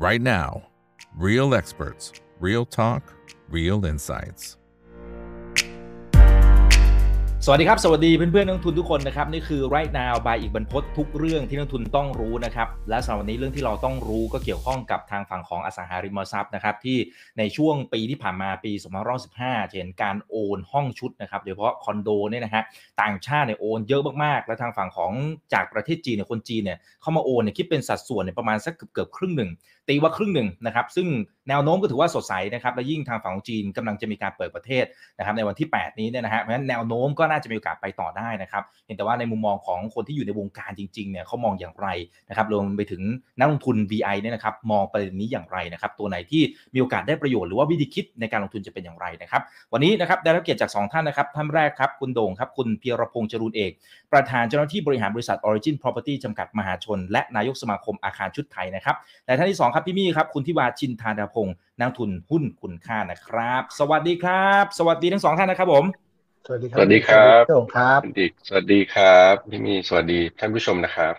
Right now, real experts, real talk, real insights. สวัสดีครับสวัสดีเพื่อนๆนักทุนทุกคนนะครับนี่คือ Right Now by อีกบรรพตทุกเรื่องที่นักทุนต้องรู้นะครับและสำหรับวันนี้เรื่องที่เราต้องรู้ก็เกี่ยวข้องกับทางฝั่งของอสังหาริมทรัพย์นะครับที่ในช่วงปีที่ผ่านมาปี2515เห็นการโอนห้องชุดนะครับโดยเฉพาะคอนโดเนี่ยนะฮะต่างชาติเนี่ยโอนเยอะมากๆและทางฝั่งของจากประเทศจีนเนี่ยคนจีนเนี่ยเข้ามาโอนเนี่ยคิดเป็นสัดส่วนเนี่ยประมาณสักเกือบครึ่งหนึ่งตีว่าครึ่งหนึ่งนะครับซึ่งแนวโน้มก็ถือว่าสดใสนะครับและยิ่งทางฝั่งของจีนกำลังจะมีการเปิดประเทศนะครับในวันที่8นี้เนี่ยนะฮะเพราะฉะนั้นแนวโน้มก็น่าจะมีโอกาสไปต่อได้นะครับเห็นแต่ว่าในมุมมองของคนที่อยู่ในวงการจริงๆเนี่ยเขามองอย่างไรนะครับรวมไปถึงนักลงทุน VI เนี่ยนะครับมองประเด็นนี้อย่างไรนะครับตัวไหนที่มีโอกาสได้ประโยชน์หรือว่าวิธีคิดในการลงทุนจะเป็นอย่างไรนะครับวันนี้นะครับได้รับเกียรติจาก2ท่านนะครับท่านแรกครับคุณโด่งครับคุณเพียรพงษ์จรูนเอกประธานเจ้าหน้าที่บริหารบริษัท Origin Property จำกัดมหาชนและนายกสมาคมอาคารชุดไทยนะครับและท่านที่2ครับพี่มี่ครับคุณธิวาชินธาดาพงษ์นักทุนหุ้นคุณค่านะครับสวัสดีครับสวัสดีทั้ง2ท่านนะครับผมสวัสดีครับสวัสดีครับสวัสดีครับพี่มีสวัสดีท่านผู้ชมนะครับ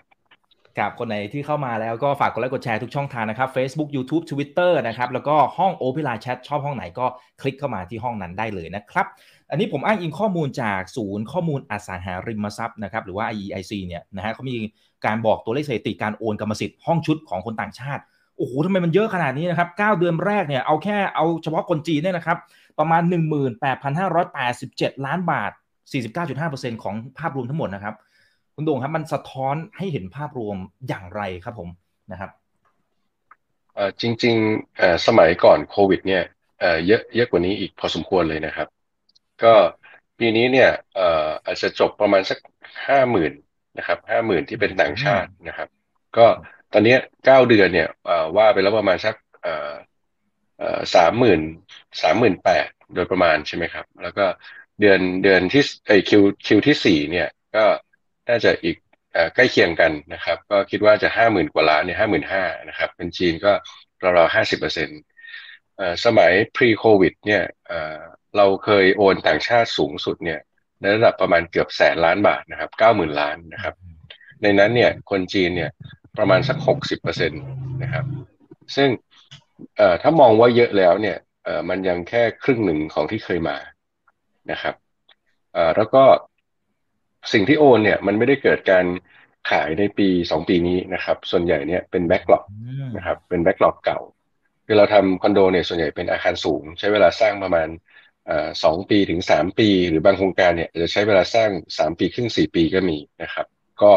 กับคนไหนที่เข้ามาแล้วก็ฝากกดไลค์กดแชร์ทุกช่องทางนะครับ Facebook YouTube Twitter นะครับแล้วก็ห้อง Open Line Chat ชอบห้องไหนก็คลิกเข้ามาที่ห้องนั้นได้เลยนะครับอันนี้ผมอ้างอิงข้อมูลจากศูนย์ข้อมูลอสังหาริมทรัพย์นะครับหรือว่า IEIC เนี่ยนะฮะเขามีการบอกตัวเลขสถิติการโอนกรรมสิทธิ์ห้องชุดของคนต่างชาติโอ้โหทำไมมันเยอะขนาดนี้นะครับ9เดือนแรกเนี่ยเอาเฉพาะคนจีนเนี่ยนะครับประมาณ 18,587 ล้านบาท 49.5% ของภาพรวมทั้งหมดนะครับคุณโด่งครับมันสะท้อนให้เห็นภาพรวมอย่างไรครับผมนะครับจริงๆสมัยก่อนโควิดเนี่ยเยอะกว่านี้อีกพอสมควรเลยนะครับก็ปีนี้เนี่ยอาจจะจบประมาณสัก 50,000 นะครับ 50,000 ที่เป็นต่างชาตินะครับก็ตอนนี้9เดือนเนี่ยว่าไปแล้วประมาณสัก38,000โดยประมาณใช่ไหมครับแล้วก็เดือนที่คิวที่4เนี่ยก็น่าจะอีกใกล้เคียงกันนะครับก็คิดว่าจะ 50,000 กว่าล้านเนี่ย 55,000 นะครับเป็นจีนก็ราวๆ 50% สมัย pre-covid เนี่ยเราเคยโอนต่างชาติสูงสุดเนี่ยในระดับประมาณเกือบแสนล้านบาทนะครับ 90,000 ล้านนะครับในนั้นเนี่ยคนจีนเนี่ยประมาณสัก 60% นะครับซึ่งถ้ามองว่าเยอะแล้วเนี่ยมันยังแค่ครึ่งหนึ่งของที่เคยมานะครับแล้วก็สิ่งที่โอนเนี่ยมันไม่ได้เกิดการขายในปี2ปีนี้นะครับส่วนใหญ่เนี่ยเป็นแบ็คล็อกนะครับเป็นแบ็คล็อกเก่าคือเราทำคอนโดเนี่ยส่วนใหญ่เป็นอาคารสูงใช้เวลาสร้างประมาณ2ปีถึง3ปีหรือบางโครงการเนี่ยจะใช้เวลาสร้าง3ปีครึ่ง4ปีก็มีนะครับก็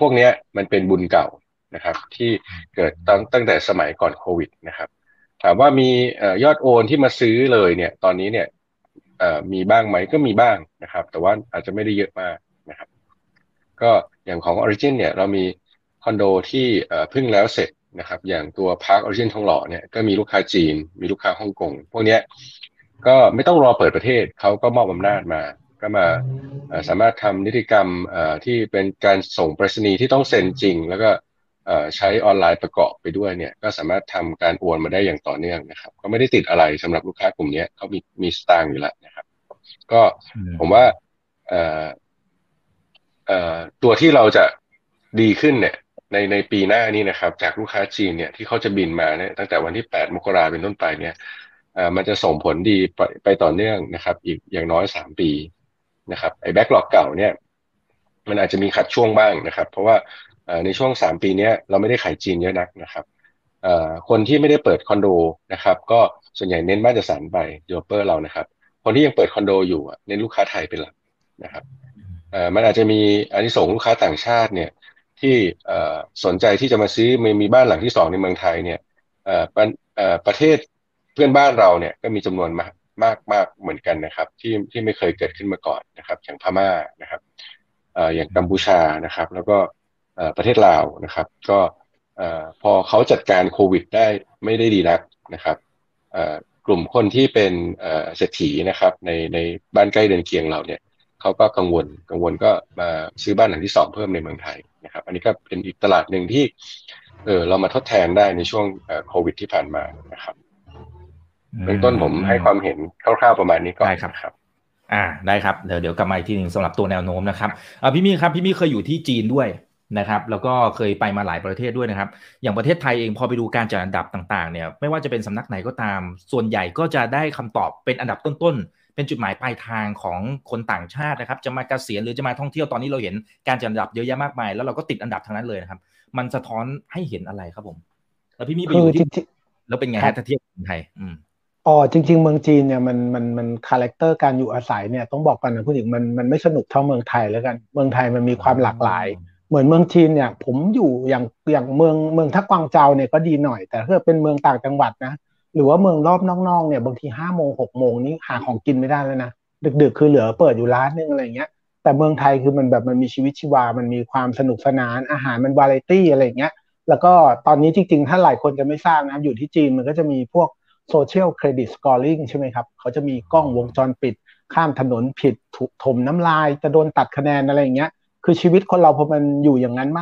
พวกนี้มันเป็นบุญเก่านะครับที่เกิดตั้งแต่สมัยก่อนโควิดนะครับถามว่ามียอดโอนที่มาซื้อเลยเนี่ยตอนนี้เนี่ยมีบ้างไหมก็มีบ้างนะครับแต่ว่าอาจจะไม่ได้เยอะมากนะครับก็อย่างของ Origin เนี่ยเรามีคอนโดที่เพิ่งแล้วเสร็จนะครับอย่างตัว Park Origin ทองหล่อเนี่ยก็มีลูกค้าจีนมีลูกค้าฮ่องกงพวกนี้ก็ไม่ต้องรอเปิดประเทศเขาก็มอบอำนาจมาก็มาสามารถทำนิติกรรมที่เป็นการส่งไปรษณีย์ที่ต้องเซ็นจริงแล้วก็ใช้ออนไลน์ประกอบไปด้วยเนี่ยก็สามารถทำการโอนมาได้อย่างต่อเนื่องนะครับก็ไม่ได้ติดอะไรสำหรับลูกค้ากลุ่มนี้เขามีสตางค์อยู่แล้วนะครับก็ผมว่าตัวที่เราจะดีขึ้นเนี่ยในปีหน้านี้นะครับจากลูกค้าจีนเนี่ยที่เขาจะบินมาเนี่ยตั้งแต่วันที่8มกราคมเป็นต้นไปเนี่ยมันจะส่งผลดีไปต่อเนื่องนะครับอีกอย่างน้อย3ปีนะครับไอ้แบ็คล็อกเก่าเนี่ยมันอาจจะมีขัดช่วงบ้างนะครับเพราะว่าในช่วง3ปีนี้เราไม่ได้ขายจีนเยอะนักนะครับคนที่ไม่ได้เปิดคอนโดนะครับก็ส่วนใหญ่เน้นมาตรฐานไปเดเวลอปเปอร์เรานะครับคนที่ยังเปิดคอนโดอยู่เน้นลูกค้าไทยเป็นหลักนะครับมันอาจจะมีอานิสงส์ลูกค้าต่างชาติเนี่ยที่สนใจที่จะมาซื้อมีบ้านหลังที่2ในเมืองไทยเนี่ยประเทศเพื่อนบ้านเราเนี่ยก็มีจำนวนมากเหมือนกันนะครับที่ไม่เคยเกิดขึ้นมาก่อนนะครับอย่างพม่านะครับอย่างกัมพูชานะครับแล้วก็ประเทศลาวนะครับก็พอเขาจัดการโควิดได้ไม่ได้ดีนักนะครับกลุ่มคนที่เป็นเศรษฐีนะครับในบ้านใกล้เดินเคียงเราเนี่ยเขาก็กังวลก็มาซื้อบ้านหลังที่2เพิ่มในเมืองไทยนะครับอันนี้ก็เป็นอีกตลาดหนึ่งที่เรามาทดแทนได้ในช่วงโควิดที่ผ่านมานะครับเบื้องต้นผมให้ความเห็นคร่าวๆประมาณนี้ก็ได้ครับได้ครับเดี๋ยวกลับมาอีกทีนึงสำหรับตัวแนวโน้มนะครับพี่มี่ครับพี่มี่เคยอยู่ที่จีนด้วย นะครับแล้วก็เคยไปมาหลายประเทศด้วยนะครับอย่างประเทศไทยเองพอไปดูการจัดอันดับต่างๆเนี่ยไม่ว่าจะเป็นสำนักไหนก็ตามส่วนใหญ่ก็จะได้คำตอบเป็นอันดับต้นๆเป็นจุดหมายปลายทางของคนต่างชาตินะครับจะมาเกษียณหรือจะมาท่องเที่ยวตอนนี้เราเห็นการจัดอันดับเยอะแยะมากมายแล้วเราก็ติดอันดับทางนั้นเลยนะครับมันสะท้อนให้เห็นอะไรครับผมแล้วพี่มีไปอยู่ที่แล้วเป็นไงฮะถ้าเทียบกับไทยจริงๆเมืองจีนเนี่ยมันคาแรคเตอร์การอยู่อาศัยเนี่ยต้องบอกกันนะผู้หญิงมันไม่สนุกเท่าเมืองไทยแล้วกันเมืองไทยมันมีความหลากหลายเหมือนเมืองจีนเนี่ยผมอยู่อย่างเมืองถ้ากวางเจาเนี่ยก็ดีหน่อยแต่ถ้าเป็นเมืองต่างจังหวัดนะหรือว่าเมืองรอบนอกๆเนี่ยบางที 5 โมง 6 โมงนี่หาของกินไม่ได้แล้วนะดึกๆคือเหลือเปิดอยู่ร้านนึงอะไรเงี้ยแต่เมืองไทยคือมันแบบมันมีชีวิตชีวามันมีความสนุกสนานอาหารมันวาไรตี้อะไรเงี้ยแล้วก็ตอนนี้จริงๆถ้าหลายคนจะไม่ทราบนะอยู่ที่จีนมันก็จะมีพวกsocial credit scoring ใช่ไหมครับเขาจะมีกล้องวงจรปิดข้ามถนนผิดถูกถมน้ำลายจะโดนตัดคะแนนอะไรอย่างเงี้ยคือชีวิตคนเราพอมันอยู่อย่างนั้นม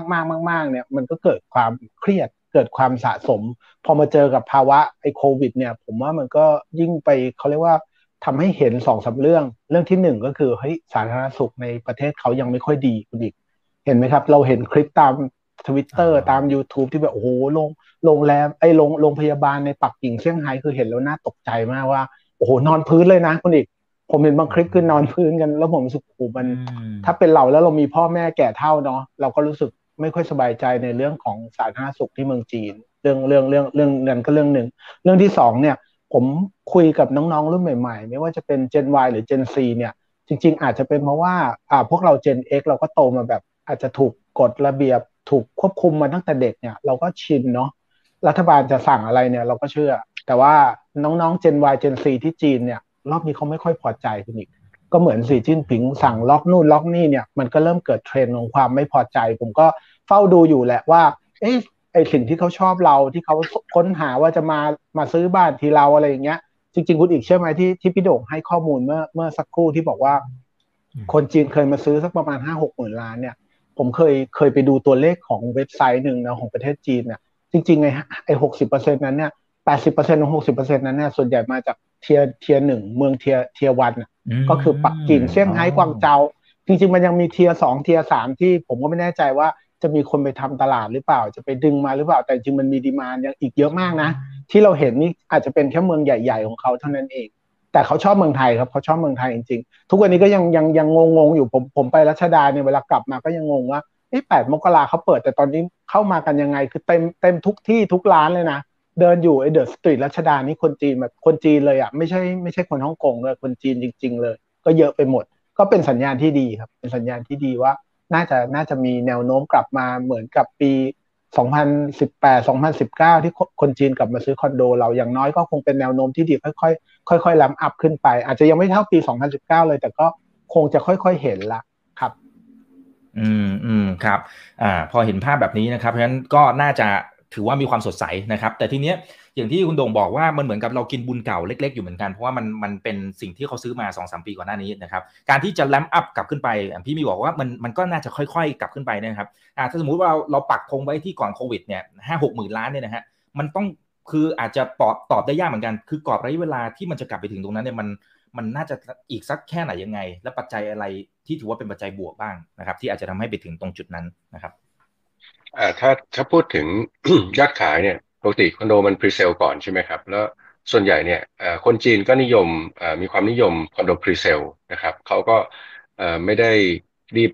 ากๆเนี่ยมันก็เกิดความเครียดเกิดความสะสมพอมาเจอกับภาวะไอ้โควิดเนี่ยผมว่ามันก็ยิ่งไปเขาเรียกว่าทำให้เห็น 2-3 เรื่องที่หนึ่งก็คือเฮ้ยสาธารณสุขในประเทศเขายังไม่ค่อยดีคุณอีกเห็นไหมครับเราเห็นคลิปตามTwitter ตาม YouTube ที่แบบโอ้โหโรงแรมไอ้โรงพยาบาลในปักกิ่งเซี่ยงไฮ้คือเห็นแล้วน่าตกใจมากว่าโอ้โหนอนพื้นเลยนะคุณอีกผมเห็นบางคลิปคือนอนพื้นกันแล้วผมรู้สึกโอ้มันถ้าเป็นเราแล้วเรามีพ่อแม่แก่เฒ่าเนาะเราก็รู้สึกไม่ค่อยสบายใจในเรื่องของสาธารณสุขที่เมืองจีนเรื่องนั้นก็เรื่องนึงเรื่องที่2เนี่ยผมคุยกับน้องๆรุ่นใหม่ๆไม่ว่าจะเป็น Gen Y หรือ Gen Z เนี่ยจริงๆอาจจะเป็นเพราะว่าพวกเรา Gen X เราก็โตมาแบบอาจจะถูกกฎระเบียบถูกควบคุมมาตั้งแต่เด็กเนี่ยเราก็ชินเนาะรัฐบาลจะสั่งอะไรเนี่ยเราก็เชื่อแต่ว่าน้องๆ Gen Y Gen Z ที่จีนเนี่ยรอบนี้เขาไม่ค่อยพอใจคุณอีกก็เหมือนสีจิ้นผิงสั่งล็อกนู่นล็อกนี่เนี่ยมันก็เริ่มเกิดเทรนด์ของความไม่พอใจผมก็เฝ้าดูอยู่แหละว่าไอสิ่งที่เขาชอบเราที่เขาค้นหาว่าจะมาซื้อบ้านที่เราอะไรอย่างเงี้ยจริงๆคุณอีกเชื่อไหมที่พี่โด่งให้ข้อมูลเมื่อสักครู่ที่บอกว่าคนจีนเคยมาซื้อสักประมาณ 5-6 หมื่นล้านเนี่ยผมเคยไปดูตัวเลขของเว็บไซต์หนึ่งนะของประเทศจีนเนี่ยจริงๆไอ้ 60% นั้นเนี่ย 80% ของ 60% นั้นเนี่ยส่วนใหญ่มาจากเทียร์1เมืองเทียร์1น่ะก็คือปักกิ่งเซี่ยงไฮ้กวางเจาจริงๆมันยังมีเทียร์2เทียร์3ที่ผมก็ไม่แน่ใจว่าจะมีคนไปทำตลาดหรือเปล่าจะไปดึงมาหรือเปล่าแต่จริงมันมีดีมานด์ยังอีกเยอะมากนะที่เราเห็นนี่อาจจะเป็นแค่เมืองใหญ่ๆของเขาเท่านั้นเองแต่เขาชอบเมืองไทยครับเขาชอบเมืองไทยจริงๆทุกวันนี้ก็ยังงงอยู่ผมไปรัชดาเนี่ยเวลากลับมาก็ยังงงว่า8 มกราเขาเปิดแต่ตอนนี้เข้ามากันยังไงคือเต็มทุกที่ทุกร้านเลยนะเดินอยู่เดอะสตรีทรัชดานี่คนจีนแบบคนจีนเลยอ่ะไม่ใช่คนฮ่องกงเลยคนจีนจริงๆเลยก็เยอะไปหมดก็เป็นสัญญาณที่ดีครับเป็นสัญญาณที่ดีว่าน่าจะมีแนวโน้มกลับมาเหมือนกับปี2018 2019ที่คนจีนกลับมาซื้อคอนโดเราอย่างน้อยก็คงเป็นแนวโน้มที่ดีค่อยๆล้ำอัพขึ้นไปอาจจะยังไม่เท่าปี2019เลยแต่ก็คงจะค่อยๆเห็นละครับครับพอเห็นภาพแบบนี้นะครับเพราะฉะนั้นก็น่าจะถือว่ามีความสดใสนะครับแต่ทีเนี้ยอย่างที่คุณโด่งบอกว่ามันเหมือนกับเรากินบุญเก่าเล็กๆอยู่เหมือนกันเพราะว่ามันเป็นสิ่งที่เขาซื้อมา 2-3 ปีก่อนหน้านี้นะครับการที่จะแลมป์อัพกลับขึ้นไปพี่มีบอกว่ามันก็น่าจะค่อยๆกลับขึ้นไปนะครับถ้าสมมุติว่าเราปักธงไว้ที่ก่อนโควิดเนี่ย 5-6 หมื่นล้านเนี่ยนะฮะมันต้องคืออาจจะตอบได้ยากเหมือนกันคือกรอบระยะเวลาที่มันจะกลับไปถึงตรงนั้นเนี่ยมันน่าจะอีกสักแค่ไหนยังไงและปัจจัยอะไรที่ถือว่าเป็นปัจจัยบวกบ้างนะครับที่อาจจะทำให้ไปถึงตรงจุดนั้นนะครับถ้าพูดถึง ยอดขายเนี่ยปกติคอนโดมันพรีเซลก่อนใช่ไหมครับแล้วส่วนใหญ่เนี่ยคนจีนก็นิยมมีความนิยมคอนโดพรีเซลนะครับเขาก็ไม่ได้รีบ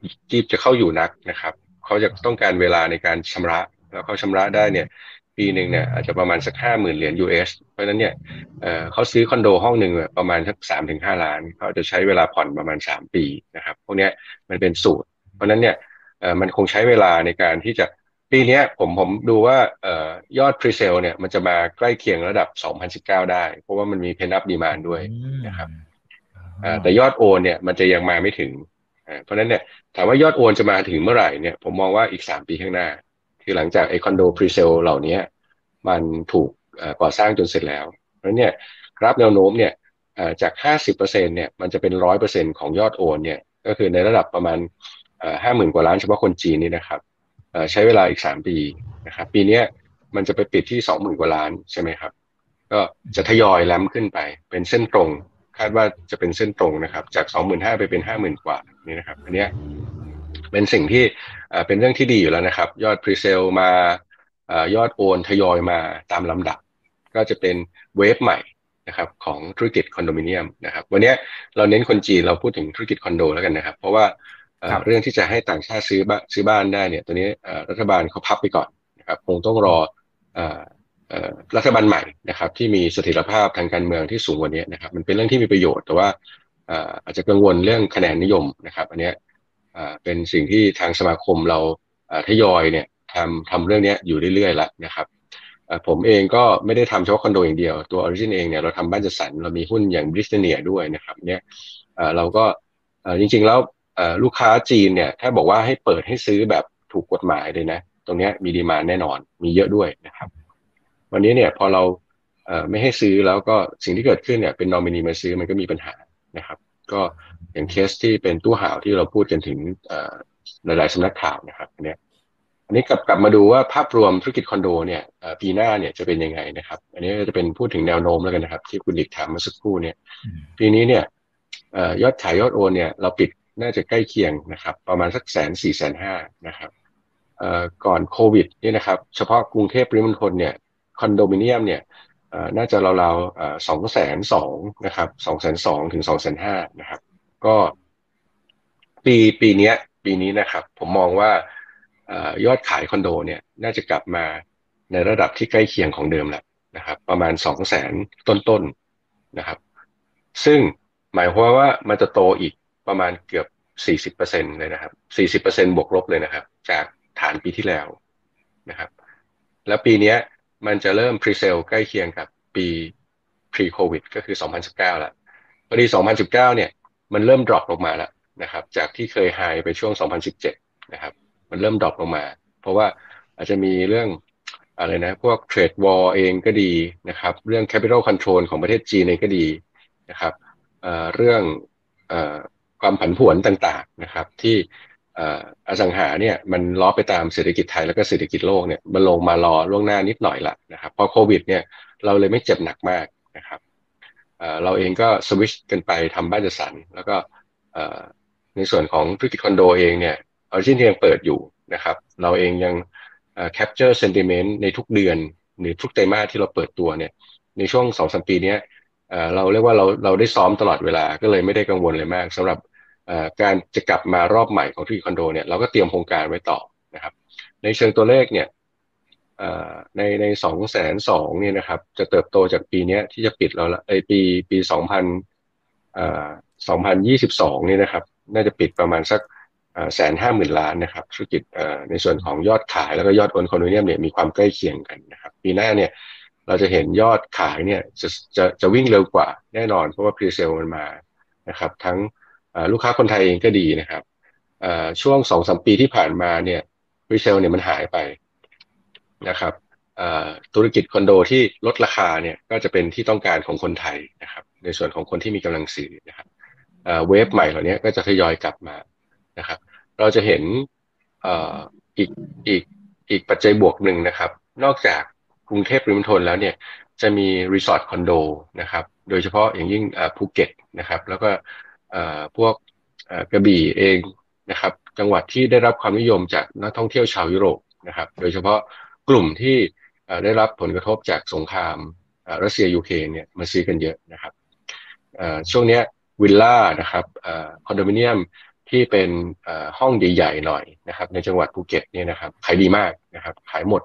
จะเข้าอยู่นักนะครับเขาจะต้องการเวลาในการชำระแล้วเขาชำระได้เนี่ยปีหนึ่งเนี่ยอาจจะประมาณสัก 50,000 เหรียญ US เพราะฉะนั้นเนี่ยเขาซื้อคอนโดห้องหนึ่งประมาณสัก 3-5 ล้านเขาจะใช้เวลาผ่อนประมาณ3ปีนะครับพวกนี้มันเป็นสูตรเพราะฉะนั้นเนี่ยมันคงใช้เวลาในการที่จะปีนี้ผมดูว่ายอด Pre-sale เนี่ยมันจะมาใกล้เคียงระดับ2019ได้เพราะว่ามันมี Pent-up Demand ด้วยนะครับแต่ยอดโอนเนี่ยมันจะยังมาไม่ถึงเพราะฉะนั้นเนี่ยถามว่ายอดโอนจะมาถึงเมื่อไหร่เนี่ยผมมองว่าอีก3ปีข้างหน้าคือหลังจากไอคอนโด Pre-sale เหล่านี้มันถูกก่อสร้างจนเสร็จแล้วเพราะฉะนั้นเนี่ยรับแนวโน้มเนี่ยจาก 50% เนี่ยมันจะเป็น 100% ของยอดโอนเนี่ยก็คือในระดับประมาณ50,000 กว่าล้านเฉพาะคนจีนนี่นะครับใช้เวลาอีก3ปีนะครับปีนี้มันจะไปปิดที่ 20,000 กว่าล้านใช่ไหมครับก็จะทยอยล้ำขึ้นไปเป็นเส้นตรงคาดว่าจะเป็นเส้นตรงนะครับจาก 25,000 ไปเป็น 50,000 กว่านี่นะครับอันเนี้ย เป็นสิ่งที่เป็นเรื่องที่ดีอยู่แล้วนะครับยอด Pre-sale มายอดโอนทยอยมาตามลำดับก็จะเป็นเวฟใหม่นะครับของธุรกิจคอนโดมิเนียมนะครับวันนี้เราเน้นคนจีนเราพูดถึงธุรกิจคอนโดแล้วกันนะครับเพราะว่าเรื่องที่จะให้ต่างชาติซื้อบ้านได้เนี่ยตัวนี้รัฐบาลเขาพับไปก่อนนะครับคงต้องรอรัฐบาลใหม่นะครับที่มีเสถียรภาพทางการเมืองที่สูงกว่านี้นะครับมันเป็นเรื่องที่มีประโยชน์แต่ว่าอาจจะกังวลเรื่องคะแนนนิยมนะครับอันนี้เป็นสิ่งที่ทางสมาคมเราทยอยเนี่ยทำเรื่องนี้อยู่เรื่อยๆละนะครับผมเองก็ไม่ได้ทำเฉพาะคอนโดอย่างเดียวตัว Origin เองเนี่ยเราทำบ้านจัดสรรเรามีหุ้นอย่าง Britannia ด้วยนะครับเนี่ยเราก็จริงๆแล้วลูกค้าจีนเนี่ยถ้าบอกว่าให้เปิดให้ซื้อแบบถูกกฎหมายเลยนะตรงนี้มีดีมานด์แน่นอนมีเยอะด้วยนะครับวันนี้เนี่ยพอเราไม่ให้ซื้อแล้วก็สิ่งที่เกิดขึ้นเนี่ยเป็นนอมินีมาซื้อมันก็มีปัญหานะครับก็อย่างเคสที่เป็นตู้ห่าวที่เราพูดกันถึงหลายๆสำนักข่าวนะครับเนี่ยอันนี้กลับมาดูว่าภาพรวมธุรกิจคอนโดเนี่ยปีหน้าเนี่ยจะเป็นยังไงนะครับอันนี้จะเป็นพูดถึงแนวโน้มแล้วกันนะครับที่คุณหลีกถามเมื่อสักครู่เนี่ยปีนี้เนี่ยยอดขายยอดโอนเนี่ยเราปิดน่าจะใกล้เคียงนะครับประมาณสัก 140,000-150,000 นะครับก่อนโควิดนี่นะครับเฉพาะกรุงเทพปริมณฑลเนี่ยคอนโดมิเนียมเนี่ยน่าจะราวๆ 220,000 นะครับ 220,000 ถึง 250,000 นะครับก็ปีนี้นะครับผมมองว่ายอดขายคอนโดเนี่ยน่าจะกลับมาในระดับที่ใกล้เคียงของเดิมแหละนะครับประมาณ 200,000 ต้นๆนะครับซึ่งหมายความว่ามันจะโตอีกประมาณเกือบ 40% เลยนะครับ 40% บวกลบเลยนะครับจากฐานปีที่แล้วนะครับแล้วปีนี้มันจะเริ่ม Pre-sale ใกล้เคียงกับปี Pre-Covid ก็คือ 2019 แล้วพอดี 2019 เนี่ยมันเริ่มดรอปลงมาแล้วนะครับจากที่เคยไฮไปช่วง 2017 นะครับมันเริ่มดรอปลงมาเพราะว่าอาจจะมีเรื่องอะไรนะพวก Trade War เองก็ดีนะครับเรื่อง Capital Control ของประเทศจีนเองก็ดีนะครับเรื่องความผันผวนต่างๆนะครับที่อสังหาเนี่ยมันล้อไปตามเศรษฐกิจไทยแล้วก็เศรษฐกิจโลกเนี่ยมันลงมารอล่วงหน้านิดหน่อยละนะครับพอโควิดเนี่ยเราเลยไม่เจ็บหนักมากนะครับเราเองก็สวิชกันไปทำบ้านจัดสรรแล้วก็ในส่วนของธุรกิจคอนโดเองเนี่ยออริจินยังเปิดอยู่นะครับเราเองยังแคปเจอร์เซนติเมนต์ในทุกเดือนหรือทุกไตรมาสที่เราเปิดตัวเนี่ยในช่วง 2-3 ปีนี้เราเรียกว่าเราได้ซ้อมตลอดเวลาก็เลยไม่ได้กังวลเลยมากสำหรับการจะกลับมารอบใหม่ของธุรกิจคอนโดเนี่ยเราก็เตรียมโครงการไว้ต่อนะครับในเชิงตัวเลขเนี่ยใน 220,000 เนี่ยนะครับจะเติบโตจากปีนี้ที่จะปิดเราละปี2022เนี่ยนะครับน่าจะปิดประมาณสัก150,000 ล้านนะครับธุรกิจในส่วนของยอดขายแล้วก็ยอดโอนคอนโดมิเนียมเนี่ยมีความใกล้เคียงกันนะครับปีหน้าเนี่ยเราจะเห็นยอดขายเนี่ยจะวิ่งเร็วกว่าแน่นอนเพราะว่า Pre-sale มันมานะครับทั้งลูกค้าคนไทยเองก็ดีนะครับช่วง 2-3 ปีที่ผ่านมาเนี่ย Pre-sale เนี่ยมันหายไปนะครับธุรกิจคอนโดที่ลดราคาเนี่ยก็จะเป็นที่ต้องการของคนไทยนะครับในส่วนของคนที่มีกำลังซื้อนะครับเวฟใหม่เหล่านี้ก็จะทยอยกลับมานะครับเราจะเห็นอีกปัจจัยบวกหนึ่งนะครับนอกจากกรุงเทพปริมณฑลแล้วเนี่ยจะมีรีสอร์ทคอนโดนะครับโดยเฉพาะอย่างยิ่งภูเก็ตนะครับแล้วก็พวกกระบี่เองนะครับจังหวัดที่ได้รับความนิยมจากนักท่องเที่ยวชาวยุโรปนะครับโดยเฉพาะกลุ่มที่ได้รับผลกระทบจากสงครามรัสเซียยูเครนเนี่ยมาซื้อกันเยอะนะครับช่วงนี้วิลล่านะครับคอนโดมิเนียมที่เป็นห้องใหญ่ๆหน่อยนะครับในจังหวัดภูเก็ตเนี่ยนะครับขายดีมากนะครับขายหมด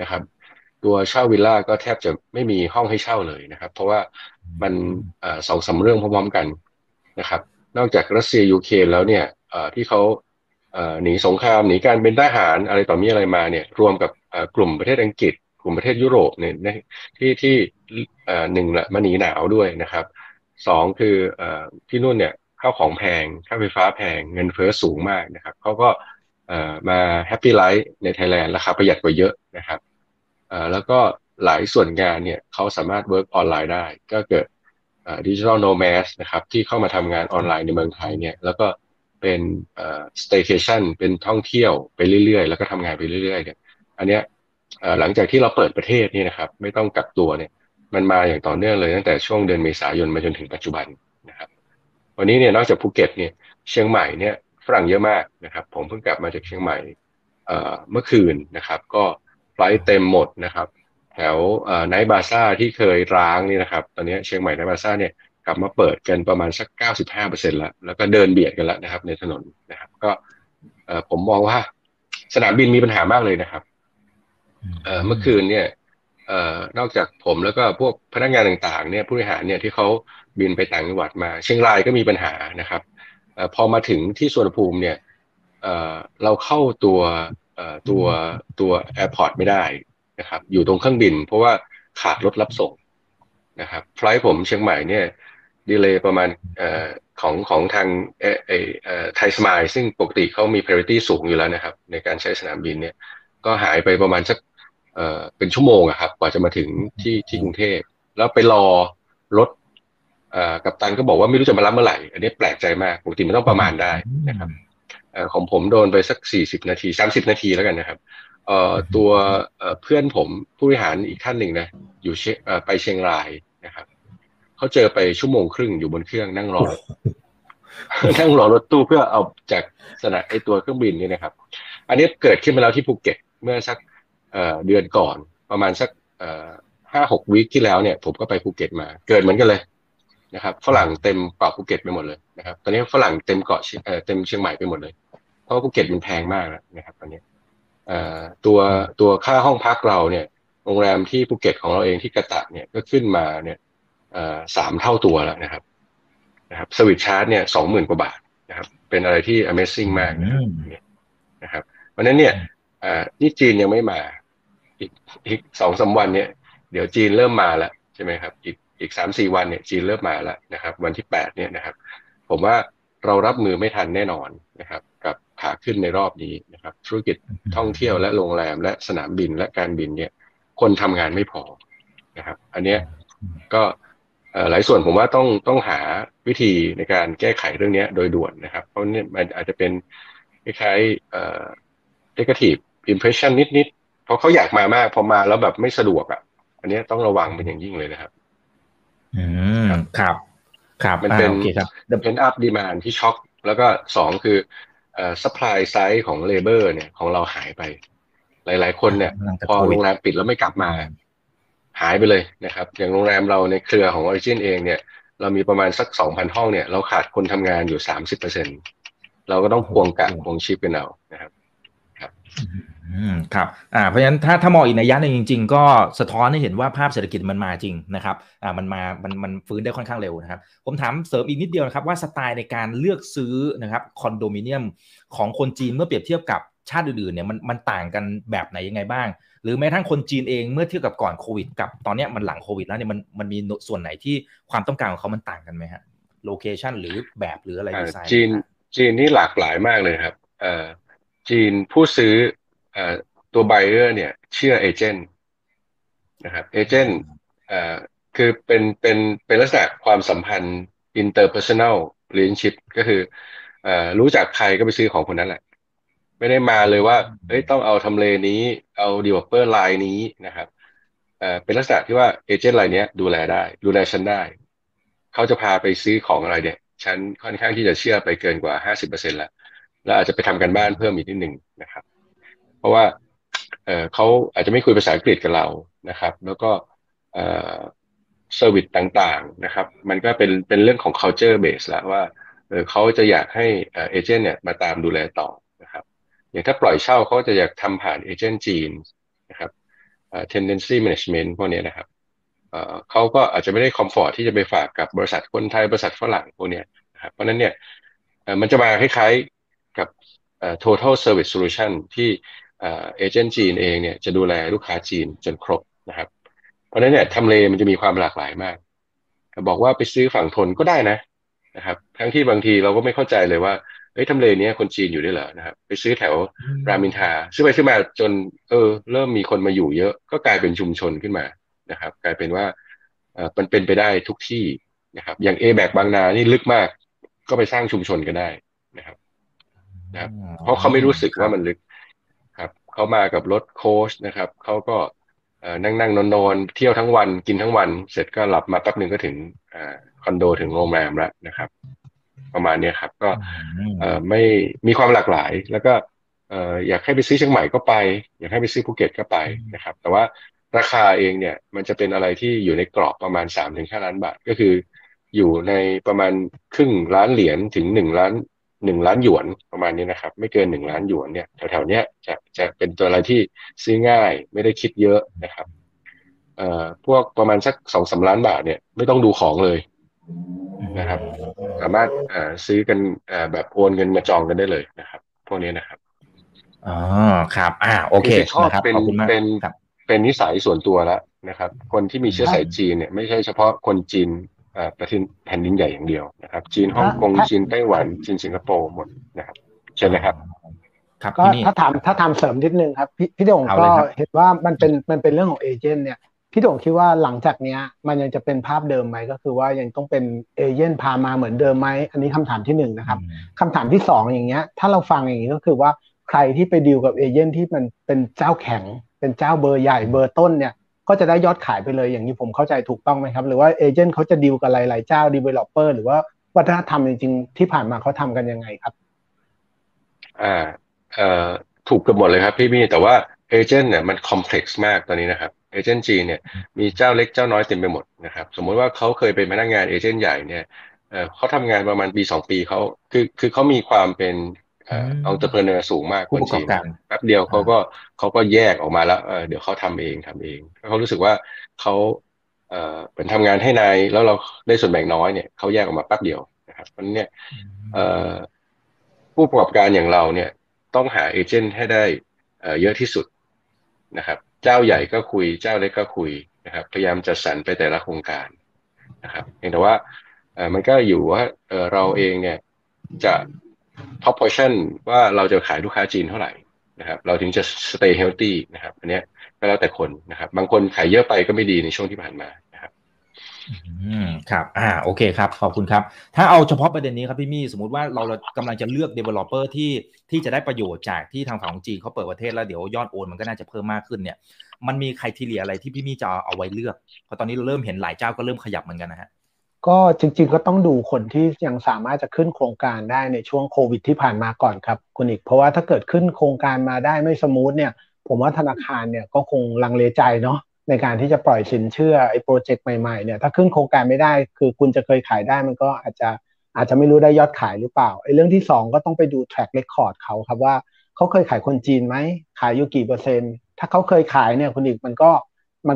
นะครับตัวเช่าวิลล่าก็แทบจะไม่มีห้องให้เช่าเลยนะครับเพราะว่ามัน2-3 เรื่องพร้อมๆกันนะครับนอกจากรัสเซียยูเครนแล้วเนี่ยที่เขาหนีสงครามหนีการเป็นทหารอะไรต่อมีอะไรมาเนี่ยรวมกับกลุ่มประเทศอังกฤษกลุ่มประเทศยุโรปเนี่ยที่หนึ่งละมาหนีหนาวด้วยนะครับสองคือที่นู่นเนี่ยข้าวของแพงค่าไฟฟ้าแพงเงินเฟ้อสูงมากนะครับเขาก็มาแฮปปี้ไลฟ์ในไทยแลนด์ราคาประหยัดกว่าเยอะนะครับแล้วก็หลายส่วนงานเนี่ยเขาสามารถเวิร์กออนไลน์ได้ก็เกิดDigital Nomads นะครับที่เข้ามาทำงานออนไลน์ในเมืองไทยเนี่ยแล้วก็เป็นStaycation เป็นท่องเที่ยวไปเรื่อยๆแล้วก็ทำงานไปเรื่อยๆเนี่ยอันเนี้ยหลังจากที่เราเปิดประเทศนี่นะครับไม่ต้องกักตัวเนี่ยมันมาอย่างต่อเนื่องเลยตั้งแต่ช่วงเดือนเมษายนมาจนถึงปัจจุบันนะครับวันนี้เนี่ยนอกจากภูเก็ตเนี่ยเชียงใหม่เนี่ย ฝรั่งเยอะมากนะครับผมเพิ่งกลับมาจากเชียงใหม่เมื่อคืนนะครับก็ไฟล์เต็มหมดนะครับแถวไนท์บาซ่าที่เคยร้างนี่นะครับตอนนี้เชียงใหม่ไนท์บาซ่าเนี่ยกลับมาเปิดกันประมาณสัก 95% แล้วก็เดินเบียดกันแล้วนะครับในถนนนะครับก็ผมมองว่าสนามบินมีปัญหามากเลยนะครับเมื่อคืนเนี่ยนอกจากผมแล้วก็พวกพนักงานต่างๆเนี่ยผู้บริหารเนี่ยที่เขาบินไปต่างจังหวัดมาเชียงรายก็มีปัญหานะครับพอมาถึงที่สุวรรณภูมิเนี่ยเราเข้าตัวแอร์พอร์ตไม่ได้นะครับอยู่ตรงเครื่องบินเพราะว่าขาดรถรับส่งนะครับไฟล์ผมเชียงใหม่เนี่ยดีเลย์ประมาณของทางไทยสมายซึ่งปกติเขามี priority สูงอยู่แล้วนะครับในการใช้สนามบินเนี่ยก็หายไปประมาณสักเป็นชั่วโมงอะครับกว่าจะมาถึงที่กรุงเทพแล้วไปรอรถกัปตันก็บอกว่าไม่รู้จะมารับเมื่อไหร่อันนี้แปลกใจมากปกติมันต้องประมาณได้นะครับของผมโดนไปสัก40นาที30นาทีแล้วกันนะครับตัวเพื่อนผมผู้บริหารอีกท่านหนึ่งนะอยู่ไปเชียงรายนะครับเขาเจอไปชั่วโมงครึ่งอยู่บนเครื่องนั่งรอ นั่งรอรถตู้เพื่อเอาจากสนามไอตัวเครื่องบินนี่นะครับอันนี้เกิดขึ้นมาแล้วที่ภูเก็ตเมื่อสักเดือนก่อนประมาณสัก 5-6 วีคที่แล้วเนี่ยผมก็ไปภูเก็ตมาเกิดเหมือนกันเลยนะครับฝรั่งเต็มเกาะภูเก็ตไปหมดเลยนะครับตอนนี้ฝรั่งเต็มเกาะเต็มเชียงใหม่ไปหมดเลยเพราะภูเก็ตมันแพงมากนะครับตอนนี้ตัวค่าห้องพักเราเนี่ยโรงแรมที่ภูเก็ตของเราเองที่กระตะเนี่ยก็ขึ้นมาเนี่ย3 เท่าตัวแล้วนะครับสวิตชาร์จเนี่ย 20,000 กว่าบาทนะครับเป็นอะไรที่ Amazing มากนะครับเพราะฉะนั้นเนี่ยนี่จีนยังไม่มาอีก 2-3 วันเนี่ยเดี๋ยวจีนเริ่มมาแล้วใช่ไหมครับอีก 3-4 วันเนี่ยจีนเริ่มมาแล้วนะครับวันที่ 8เนี่ยนะครับผมว่าเรารับมือไม่ทันแน่นอนนะครับกับขาขึ้นในรอบนี้นะครับธุรกิจท่องเที่ยวและโรงแรมและสนามบินและการบินเนี่ยคนทำงานไม่พอนะครับอันเนี้ยก็หลายส่วนผมว่าต้องหาวิธีในการแก้ไขเรื่องนี้โดยด่วนนะครับเพราะนี่มันอาจจะเป็นคล้ายๆ negative impression นิดๆเพราะเขาอยากมามากพอมาแล้วแบบไม่สะดวกอ่ะอันนี้ต้องระวังเป็นอย่างยิ่งเลยนะครับครับมันเป็นend up demand ที่ช็อคแล้วก็2คือsupply side ของ labor เนี่ยของเราหายไปหลายๆคนเนี่ยพอโรงแรมปิดแล้วไม่กลับมาหายไปเลยนะครับอย่างโรงแรมเราในเครือของ Origin เองเนี่ยเรามีประมาณสัก 2,000 ห้องเนี่ยเราขาดคนทำงานอยู่ 30% เราก็ต้องพวงชีพกันเอานะครับครับเพราะฉะนั้นถ้ามองอีกนัยยะหนึ่งจริงๆก็สะท้อนให้เห็นว่าภาพเศรษฐกิจมันมาจริงนะครับมันฟื้นได้ค่อนข้างเร็วนะครับผมถามเสริมอีกนิดเดียวนะครับว่าสไตล์ในการเลือกซื้อนะครับคอนโดมิเนียมของคนจีนเมื่อเปรียบเทียบกับชาติอื่นๆเนี่ยมันต่างกันแบบไหนยังไงบ้างหรือแม้ทั้งคนจีนเองเมื่อเทียบกับก่อนโควิดกับตอนนี้มันหลังโควิดแล้วเนี่ยมันมีส่วนไหนที่ความต้องการของเขามันต่างกันไหมฮะโลเคชั่นหรือแบบหรืออะไรดีไซน์จีนนี่หลากหลายมากเลยครับจีนผู้ซื้อตัว buyer เนี่ยเชื่อเอเจนต์นะครับเอเจนต์คือเป็นลักษณะความสัมพันธ์ interpersonal relationship ก็คือรู้จักใครก็ไปซื้อของคนนั้นแหละไม่ได้มาเลยว่าเฮ้ยต้องเอาทำเลนี้เอา developer รายนี้นะครับเป็นลักษณะที่ว่าเอเจนต์รายนี้ดูแลได้ดูแลฉันได้เขาจะพาไปซื้อของอะไรเนี่ยฉันค่อนข้างที่จะเชื่อไปเกินกว่า 50% แล้วอาจจะไปทำกันบ้านเพิ่มอีกนิดหนึ่งนะครับเพราะว่าเขาอาจจะไม่คุยภาษาอังกฤษกับเรานะครับแล้วก็เซอร์วิสต่างๆนะครับมันก็เป็นเรื่องของ culture base แล้วว่าเขาจะอยากให้เอเจนต์เนี่ยมาตามดูแลต่อนะครับอย่างถ้าปล่อยเช่าเขาจะอยากทำผ่านเอเจนต์จีนนะครับtendency management พวกนี้นะครับเขาก็อาจจะไม่ได้คอมฟอร์ตที่จะไปฝากกับบริษัทคนไทยบริษัทฝรั่งพวกนี้นะครับเพราะนั้นเนี่ยมันจะมาคล้ายๆกับtotal service solution ที่เอเจนต์จีนเองเนี่ยจะดูแลลูกค้าจีนจนครบนะครับเพราะฉะนั้นเนี่ยทำเลมันจะมีความหลากหลายมากบอกว่าไปซื้อฝั่งทนก็ได้นะครับทั้งที่บางทีเราก็ไม่เข้าใจเลยว่าเฮ้ยทำเลนี้คนจีนอยู่ได้เหรอนะครับไปซื้อแถวรามอินทราซื้อไปซื้อมาจนเริ่มมีคนมาอยู่เยอะก็กลายเป็นชุมชนขึ้นมานะครับกลายเป็นว่ามันเป็นไปได้ทุกที่นะครับอย่าง A-back บางนานี่ลึกมากก็ไปสร้างชุมชนกันได้นะครับเพราะเขาไม่รู้สึกว่ามันลึกครับเขามากับรถโค้ชนะครับเขาก็นั่งนอนเที่ยวทั้งวันกินทั้งวันเสร็จก็หลับมาแป๊บนึงก็ถึงคอนโดถึงโรงแรมแล้วนะครับ ประมาณนี้ครับก็ไม่มีความหลากหลายแล้วก็อยากให้ไปซื้อเชียงใหม่ก็ไปอยากให้ไปซื้อภูเก็ตก็ไปนะครับแต่ว่าราคาเองเนี่ยมันจะเป็นอะไรที่อยู่ในกรอบประมาณ 3-5 ล้านบาทก็คืออยู่ในประมาณครึ่งล้านเหรียญถึง1ล้านหยวนประมาณนี้นะครับไม่เกิน1ล้านหยวนเนี่ยแถวๆเนี้ยจะเป็นตัวอะไรที่ซื้อง่ายไม่ได้คิดเยอะนะครับพวกประมาณสัก 2-3 ล้านบาทเนี่ยไม่ต้องดูของเลยนะครับสามารถซื้อกันแบบโอนเงินมาจองกันได้เลยนะครับพวกนี้นะครับอ๋อครับโอเคนะครับขอบคุณมากเป็นนิสัยส่วนตัวแล้วนะครับคนที่มีเชื้อสายจีนเนี่ยไม่ใช่เฉพาะคนจีนประเทศแผ่นดินใหญ่อย่างเดียวนะครับจีนฮ่องกงจีนไต้หวันจีนสิงคโปร์หมดนะครับใช่ไหมครับครับก็ถ้าทำเสริมนิดนึงครับพี่โด่งก็เห็นว่ามันเป็นเรื่องของเอเจนต์เนี่ยพี่โด่งคิดว่าหลังจากนี้มันยังจะเป็นภาพเดิมไหมก็คือว่ายังต้องเป็นเอเจนต์พามาเหมือนเดิมไหมอันนี้คำถามที่หนึ่งนะครับคำถามที่สองอย่างเงี้ยถ้าเราฟังอย่างนี้ก็คือว่าใครที่ไปดีลกับเอเจนต์ที่มันเป็นเจ้าแข็งเป็นเจ้าเบอร์ใหญ่เบอร์ต้นเนี่ยก็จะได้ยอดขายไปเลยอย่างนี้ผมเข้าใจถูกต้องไหมครับหรือว่าเอเจนต์เขาจะดีลกับหลายๆเจ้า developer หรือว่าวัฒนธรรมจริงๆที่ผ่านมาเขาทำกันยังไงครับถูกกันหมดเลยครับพี่มี่แต่ว่าเอเจนต์เนี่ยมันคอมเพล็กซ์มากตอนนี้นะครับเอเจนต์จีนเนี่ยมีเจ้าเล็กเจ้าน้อยเต็มไปหมดนะครับสมมติว่าเขาเคยเป็นพนักงานเอเจนต์ใหญ่เนี่ยเขาทำงานประมาณปี2ปีเขาคือเขามีความเป็นentrepreneur สูงมากคนจีนแป๊บเดียวเขาก็แยกออกมาแล้วเดี๋ยวเขาทำเองเขารู้สึกว่าเขาเป็นทำงานให้นายแล้วเราได้ส่วนแบ่งน้อยเนี่ยเขาแยกออกมาแป๊บเดียวนะครับเพราะนี่เนี่ยผู้ประกอบการอย่างเราเนี่ยต้องหาเอเจนต์ให้ได้เยอะที่สุดนะครับเจ้าใหญ่ก็คุยเจ้าเล็กก็คุยนะครับพยายามจัดสรรไปแต่ละโครงการนะครับเห็นแต่ว่ามันก็อยู่ว่าเราเองเนี่ยจะtop portion ว่าเราจะขายลูกค้าจีนเท่าไหร่นะครับเราถึงจะ stay healthy นะครับอันนี้ก็แล้วแต่คนนะครับบางคนขายเยอะไปก็ไม่ดีในช่วงที่ผ่านมานะครับครับโอเคครับขอบคุณครับถ้าเอาเฉพาะประเด็นนี้ครับพี่มี่สมมุติว่าเรากำลังจะเลือก developer ที่จะได้ประโยชน์จากที่ทางฝั่งของจีนเขาเปิดประเทศแล้วเดี๋ยวยอดโอนมันก็น่าจะเพิ่มมากขึ้นเนี่ยมันมีไครทีเรียอะไรที่พี่มี่จะเอาไว้เลือกเพราะตอนนี้เราเริ่มเห็นหลายเจ้าก็เริ่มขยับเหมือนกันนะฮะก็จริงๆก็ต้องดูคนที่ยังสามารถจะขึ้นโครงการได้ในช่วงโควิดที่ผ่านมาก่อนครับคุณอีกเพราะว่าถ้าเกิดขึ้นโครงการมาได้ไม่สมูทเนี่ยผมว่าธนาคารเนี่ยก็คงลังเลใจเนาะในการที่จะปล่อยสินเชื่อไอ้โปรเจกต์ใหม่ๆเนี่ยถ้าขึ้นโครงการไม่ได้คือคุณจะเคยขายได้มันก็อาจจะไม่รู้ได้ยอดขายหรือเปล่าไอ้เรื่องที่2ก็ต้องไปดู track record เขาครับว่าเขาเคยขายคนจีนไหมขายอยู่กี่เปอร์เซ็นต์ถ้าเขาเคยขายเนี่ยคุณอีกมัน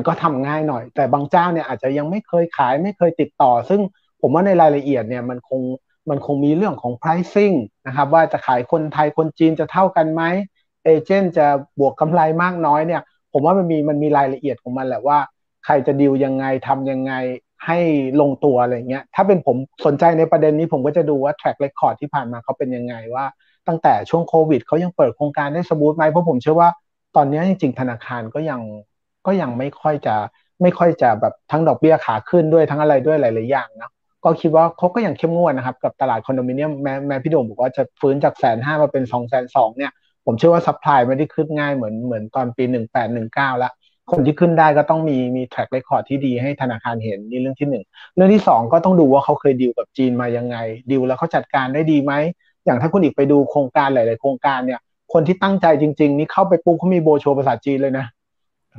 ก็ทำง่ายหน่อยแต่บางเจ้าเนี่ยอาจจะยังไม่เคยขายไม่เคยติดต่อซึ่งผมว่าในรายละเอียดเนี่ยมันคงมีเรื่องของ pricing นะครับว่าจะขายคนไทยคนจีนจะเท่ากันไหมเอเจนต์จะบวกกำไรมากน้อยเนี่ยผมว่ามันมีรายละเอียดของมันแหละว่าใครจะดีลยังไงทำยังไงให้ลงตัวอะไรเงี้ยถ้าเป็นผมสนใจในประเด็นนี้ผมก็จะดูว่า track record ที่ผ่านมาเขาเป็นยังไงว่าตั้งแต่ช่วงโควิดเขายังเปิดโครงการได้สมูทไหมเพราะผมเชื่อว่าตอนนี้จริงๆธนาคารก็ยังไม่ค่อยจะแบบทั้งดอกเบี้ยขาขึ้นด้วยทั้งอะไรด้วยหลายๆอย่างนะก็คิดว่าเขาก็ยังเข้มงวดนะครับกับตลาดคอนโดมิเนียมแม้พี่โด่งบอกว่าจะฟื้นจาก 150,000 มาเป็น 220,000 เนี่ยผมเชื่อว่าซัพพลายไม่ได้ขึ้นง่ายเหมือนตอนปี 18-19 ละคนที่ขึ้นได้ก็ต้องมีแทร็กเรคคอร์ดที่ดีให้ธนาคารเห็นนี่เรื่องที่1เรื่องที่2ก็ต้องดูว่าเขาเคยดีลกับจีนมายังไงดีลแล้วเขาจัดการได้ดีมั้ยอย่างถ้าคุณอีกไปดูโครงการหลายๆโครงการเนี่ยคนที่ตั้งใจจริงๆนี่เข้าไปปุ๊บเขามีโบโชว์ภาษาจีนเลยนะ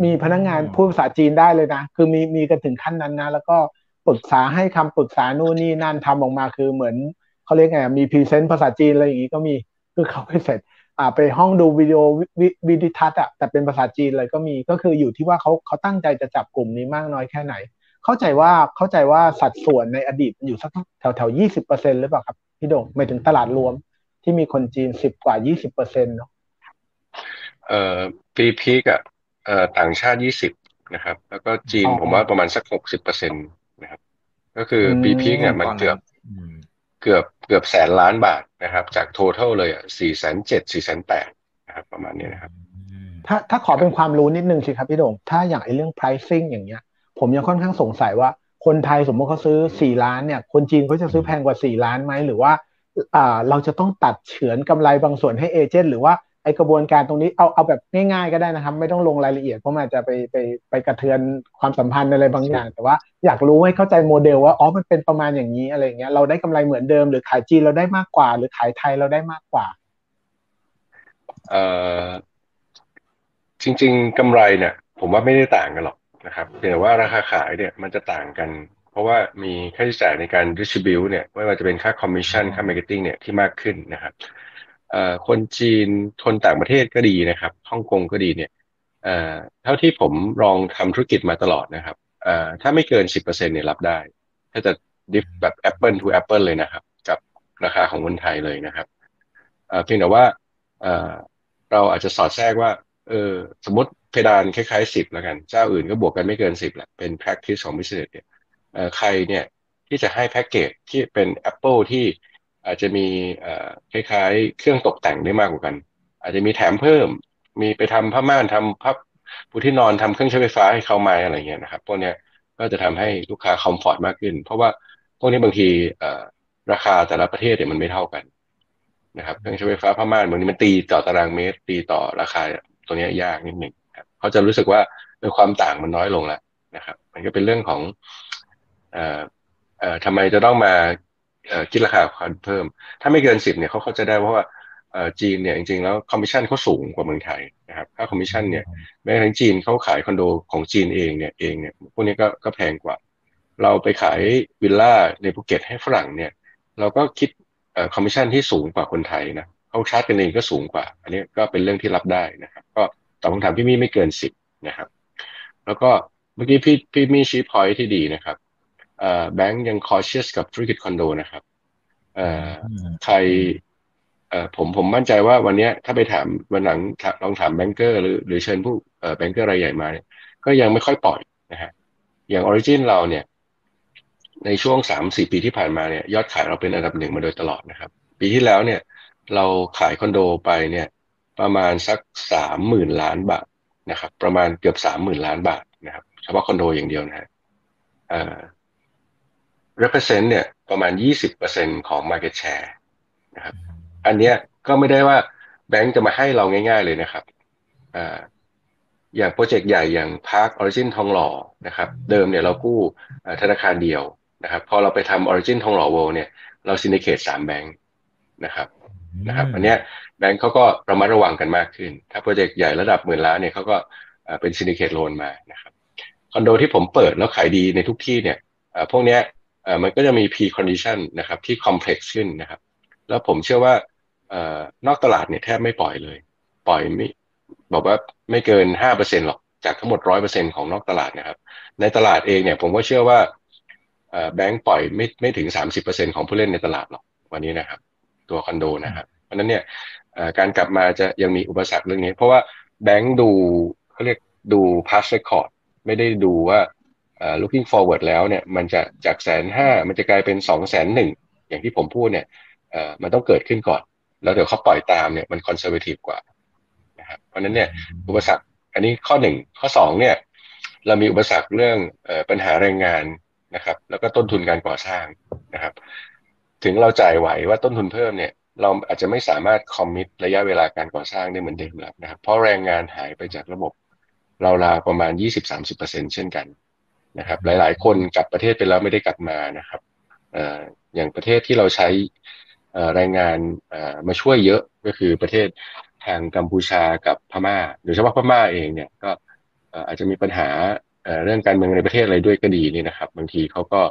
มีพนักงานพูดภาษาจีนได้เลยนะคือมีกันถึงขั้นนั้นนะแล้วก็ปรึกษาให้คำปรึกษานู่นนี่นั่นทำออกมาคือเหมือนเขาเรียกไงมีพรีเซนต์ภาษาจีนอะไรอย่างนี้ก็มีคือเขาไปเสร็จไปห้องดูวิดีโอวิดิทัศน์อ่ะแต่เป็นภาษาจีนเลยก็มีก็คืออยู่ที่ว่าเขาตั้งใจจะจับกลุ่มนี้มากน้อยแค่ไหนเข้าใจว่าสัดส่วนในอดีตมันอยู่สักแถว 20% หรือเปล่าครับพี่โด่งหมายถึงตลาดรวมที่มีคนจีน10กว่า 20% เนาะพีคอ่ะต่างชาติ20นะครับแล้วก็จีนผมว่าประมาณสัก 60% นะครับก็คือปีพีคเนี่ยมันเกือบแสนล้านบาทนะครับจาก total เลยอ่ะ 470,000 480,000 นะครับประมาณนี้นะครับถ้าขอเป็นความรู้นิดนึงสิครับพี่โด่งถ้าอย่างไอ้เรื่อง pricing อย่างเงี้ยผมยังค่อนข้างสงสัยว่าคนไทยสมมติเขาซื้อ4ล้านเนี่ยคนจีนเขาจะซื้อแพงกว่า4ล้านมั้ยหรือว่าเราจะต้องตัดเฉือนกำไรบางส่วนให้เอเจนต์หรือว่า ไอกระบวนการตรงนี้เอาแบบง่ายๆก็ได้นะครับไม่ต้องลงรายละเอียดเพราะมันอาจจะไปกระเทือนความสัมพันธ์อะไรบางอย่างแต่ว่าอยากรู้ให้เข้าใจโมเดลว่าอ๋อมันเป็นประมาณอย่างนี้อะไรอย่างเงี้ยเราได้กำไรเหมือนเดิมหรือขายจีนเราได้มากกว่าหรือขายไทยเราได้มากกว่าจริงๆกำไรเนี่ยผมว่าไม่ได้ต่างกันหรอกนะครับเพียงแต่ว่าราคาขายเนี่ยมันจะต่างกันเพราะว่ามีค่าใช้จ่ายในการดิสทริบิวต์เนี่ยไม่ว่าจะเป็นค่าคอมมิชชั่นค่ามาร์เก็ตติ้งเนี่ยที่มากขึ้นนะครับคนจีนคนต่างประเทศก็ดีนะครับฮ่องกงก็ดีเนี่ยเท่าที่ผมลองทำธุรกิจมาตลอดนะครับถ้าไม่เกิน 10% เนี่ยรับได้ถ้าจะดิฟแบบ Apple to Apple เลยนะครับกับราคาของคนไทยเลยนะครับเพียงแต่ว่าเราอาจจะสอดแทรกว่าสมมติเพดานคล้ายๆ10แล้วกันเจ้าอื่นก็บวกกันไม่เกิน10แหละเป็น practice ของ business เนี่ยใครเนี่ยที่จะให้แพ็กเกจที่เป็น Apple ที่อาจจะมีคล้ายๆเครื่องตกแต่งได้มากกว่ากันอาจจะมีแถมเพิ่มมีไปทำผ้าม่านทำผ้าปูที่นอนทำเครื่องใช้ไฟฟ้าให้เขามาอะไรเงี้ยนะครับพวกเนี้ยก็จะทำให้ลูกค้าคอมฟอร์ตมากขึ้นเพราะว่าพวกนี้บางทีราคาแต่ละประเทศเนี่ยมันไม่เท่ากันนะครับเครื่องใช้ไฟฟ้าผ้าม่านบางทีมันตีต่อตารางเมตรตีต่อราคาตัวเนี้ยยากนิดหนึ่งครับเขาจะรู้สึกว่าความต่างมันน้อยลงแล้วนะครับมันก็เป็นเรื่องของทำไมจะต้องมาคิดราคาเพิ่มถ้าไม่เกิน10เนี่ยเขาจะได้เพราะว่าจีนเนี่ยจริงๆแล้วคอมมิชชั่นเขาสูงกว่าเมืองไทยนะครับค่าคอมมิชชั่นเนี่ยแม้กระทั่งจีนเขาขายคอนโดของจีนเองเนี่ยพวกนี้ก็แพงกว่าเราไปขายวิลล่าในภูเก็ตให้ฝรั่งเนี่ยเราก็คิดคอมมิชชั่นที่สูงกว่าคนไทยนะเขาชาร์จกันเองก็สูงกว่าอันนี้ก็เป็นเรื่องที่รับได้นะครับก็ตอบคำถามพี่มี่ไม่เกิน10นะครับแล้วก็เมื่อกี้พี่มี่ชี้พอยท์ที่ดีนะครับแบงก์ยัง cautious กับธุรกิจคอนโดนะครับใครผมมั่นใจว่าวันนี้ถ้าไปถามวันหลังลองถามแบงก์เกอร์หรือเชิญผู้แบงก์เกอร์รายใหญ่มาเนี่ยก็ยังไม่ค่อยปล่อยนะฮะอย่าง Origin เราเนี่ยในช่วง 3-4 ปีที่ผ่านมาเนี่ยยอดขายเราเป็นอันดับ 1 มาโดยตลอดนะครับปีที่แล้วเนี่ยเราขายคอนโดไปเนี่ยประมาณสัก 30,000 ล้านบาทนะครับประมาณเกือบ 30,000 ล้านบาทนะครับเฉพาะคอนโดอย่างเดียวนะฮะrepresent เนี่ยประมาณ 20% ของ market share นะครับอันเนี้ยก็ไม่ได้ว่าแบงค์จะมาให้เราง่ายๆเลยนะครับอย่างโปรเจกต์ใหญ่อย่าง Park Origin ทองหล่อนะครับเดิมเนี่ยเรากู้ธนาคารเดียวนะครับพอเราไปทำ Origin ทองหล่อ World เนี่ยเรา syndicate 3 แบงค์นะครับอันเนี้ยแบงค์เขาก็ระมัดระวังกันมากขึ้นถ้าโปรเจกต์ใหญ่ระดับหมื่นล้านเนี่ยเขาก็เป็น syndicate loan มานะครับคอนโดที่ผมเปิดแล้วขายดีในทุกที่เนี่ยพวกเนี้ยมันก็จะมี pre-condition นะครับที่ complex ขึ้นนะครับแล้วผมเชื่อว่านอกตลาดเนี่ยแทบไม่ปล่อยเลยปล่อยไม่บอกว่าไม่เกิน 5% หรอกจากทั้งหมด 100% ของนอกตลาดนะครับในตลาดเองเนี่ยผมก็เชื่อว่าแบงก์ปล่อยไม่ถึง 30% ของผู้เล่นในตลาดหรอกวันนี้นะครับตัวคอนโดนะครับเพราะนั้นเนี่ยการกลับมาจะยังมีอุปสรรคเรื่องนี้เพราะว่าแบงก์ดูเขาเรียกดู past record ไม่ได้ดูว่าlooking forward แล้วเนี่ยมันจะจาก 150,000 มันจะกลายเป็น 210,000 อย่างที่ผมพูดเนี่ยมันต้องเกิดขึ้นก่อนแล้วเดี๋ยวเขาปล่อยตามเนี่ยมัน conservative กว่านะครับเพราะนั้นเนี่ยอุปสรรคอันนี้ข้อ1ข้อ2เนี่ยเรามีอุปสรรคเรื่องปัญหาแรงงานนะครับแล้วก็ต้นทุนการก่อสร้างนะครับถึงเราจ่ายไหวว่าต้นทุนเพิ่มเนี่ยเราอาจจะไม่สามารถ commit ระยะเวลาการก่อสร้างได้เหมือนเดิมแล้วนะครับเพราะแรงงานหายไปจากระบบราวๆประมาณ 20-30% เช่นกันนะครับหลายๆคนกลับประเทศไปแล้วไม่ได้กลับมานะครับอย่างประเทศที่เราใช้แรงงานมาช่วยเยอะก็คือประเทศทางกัมพูชากับพม่าโดยเฉพาะพม่าเองเนี่ยก็อาจจะมีปัญหาเรื่องการเมืองในประเทศอะไรด้วยก็ดีนี่นะครับบางทีเขาก็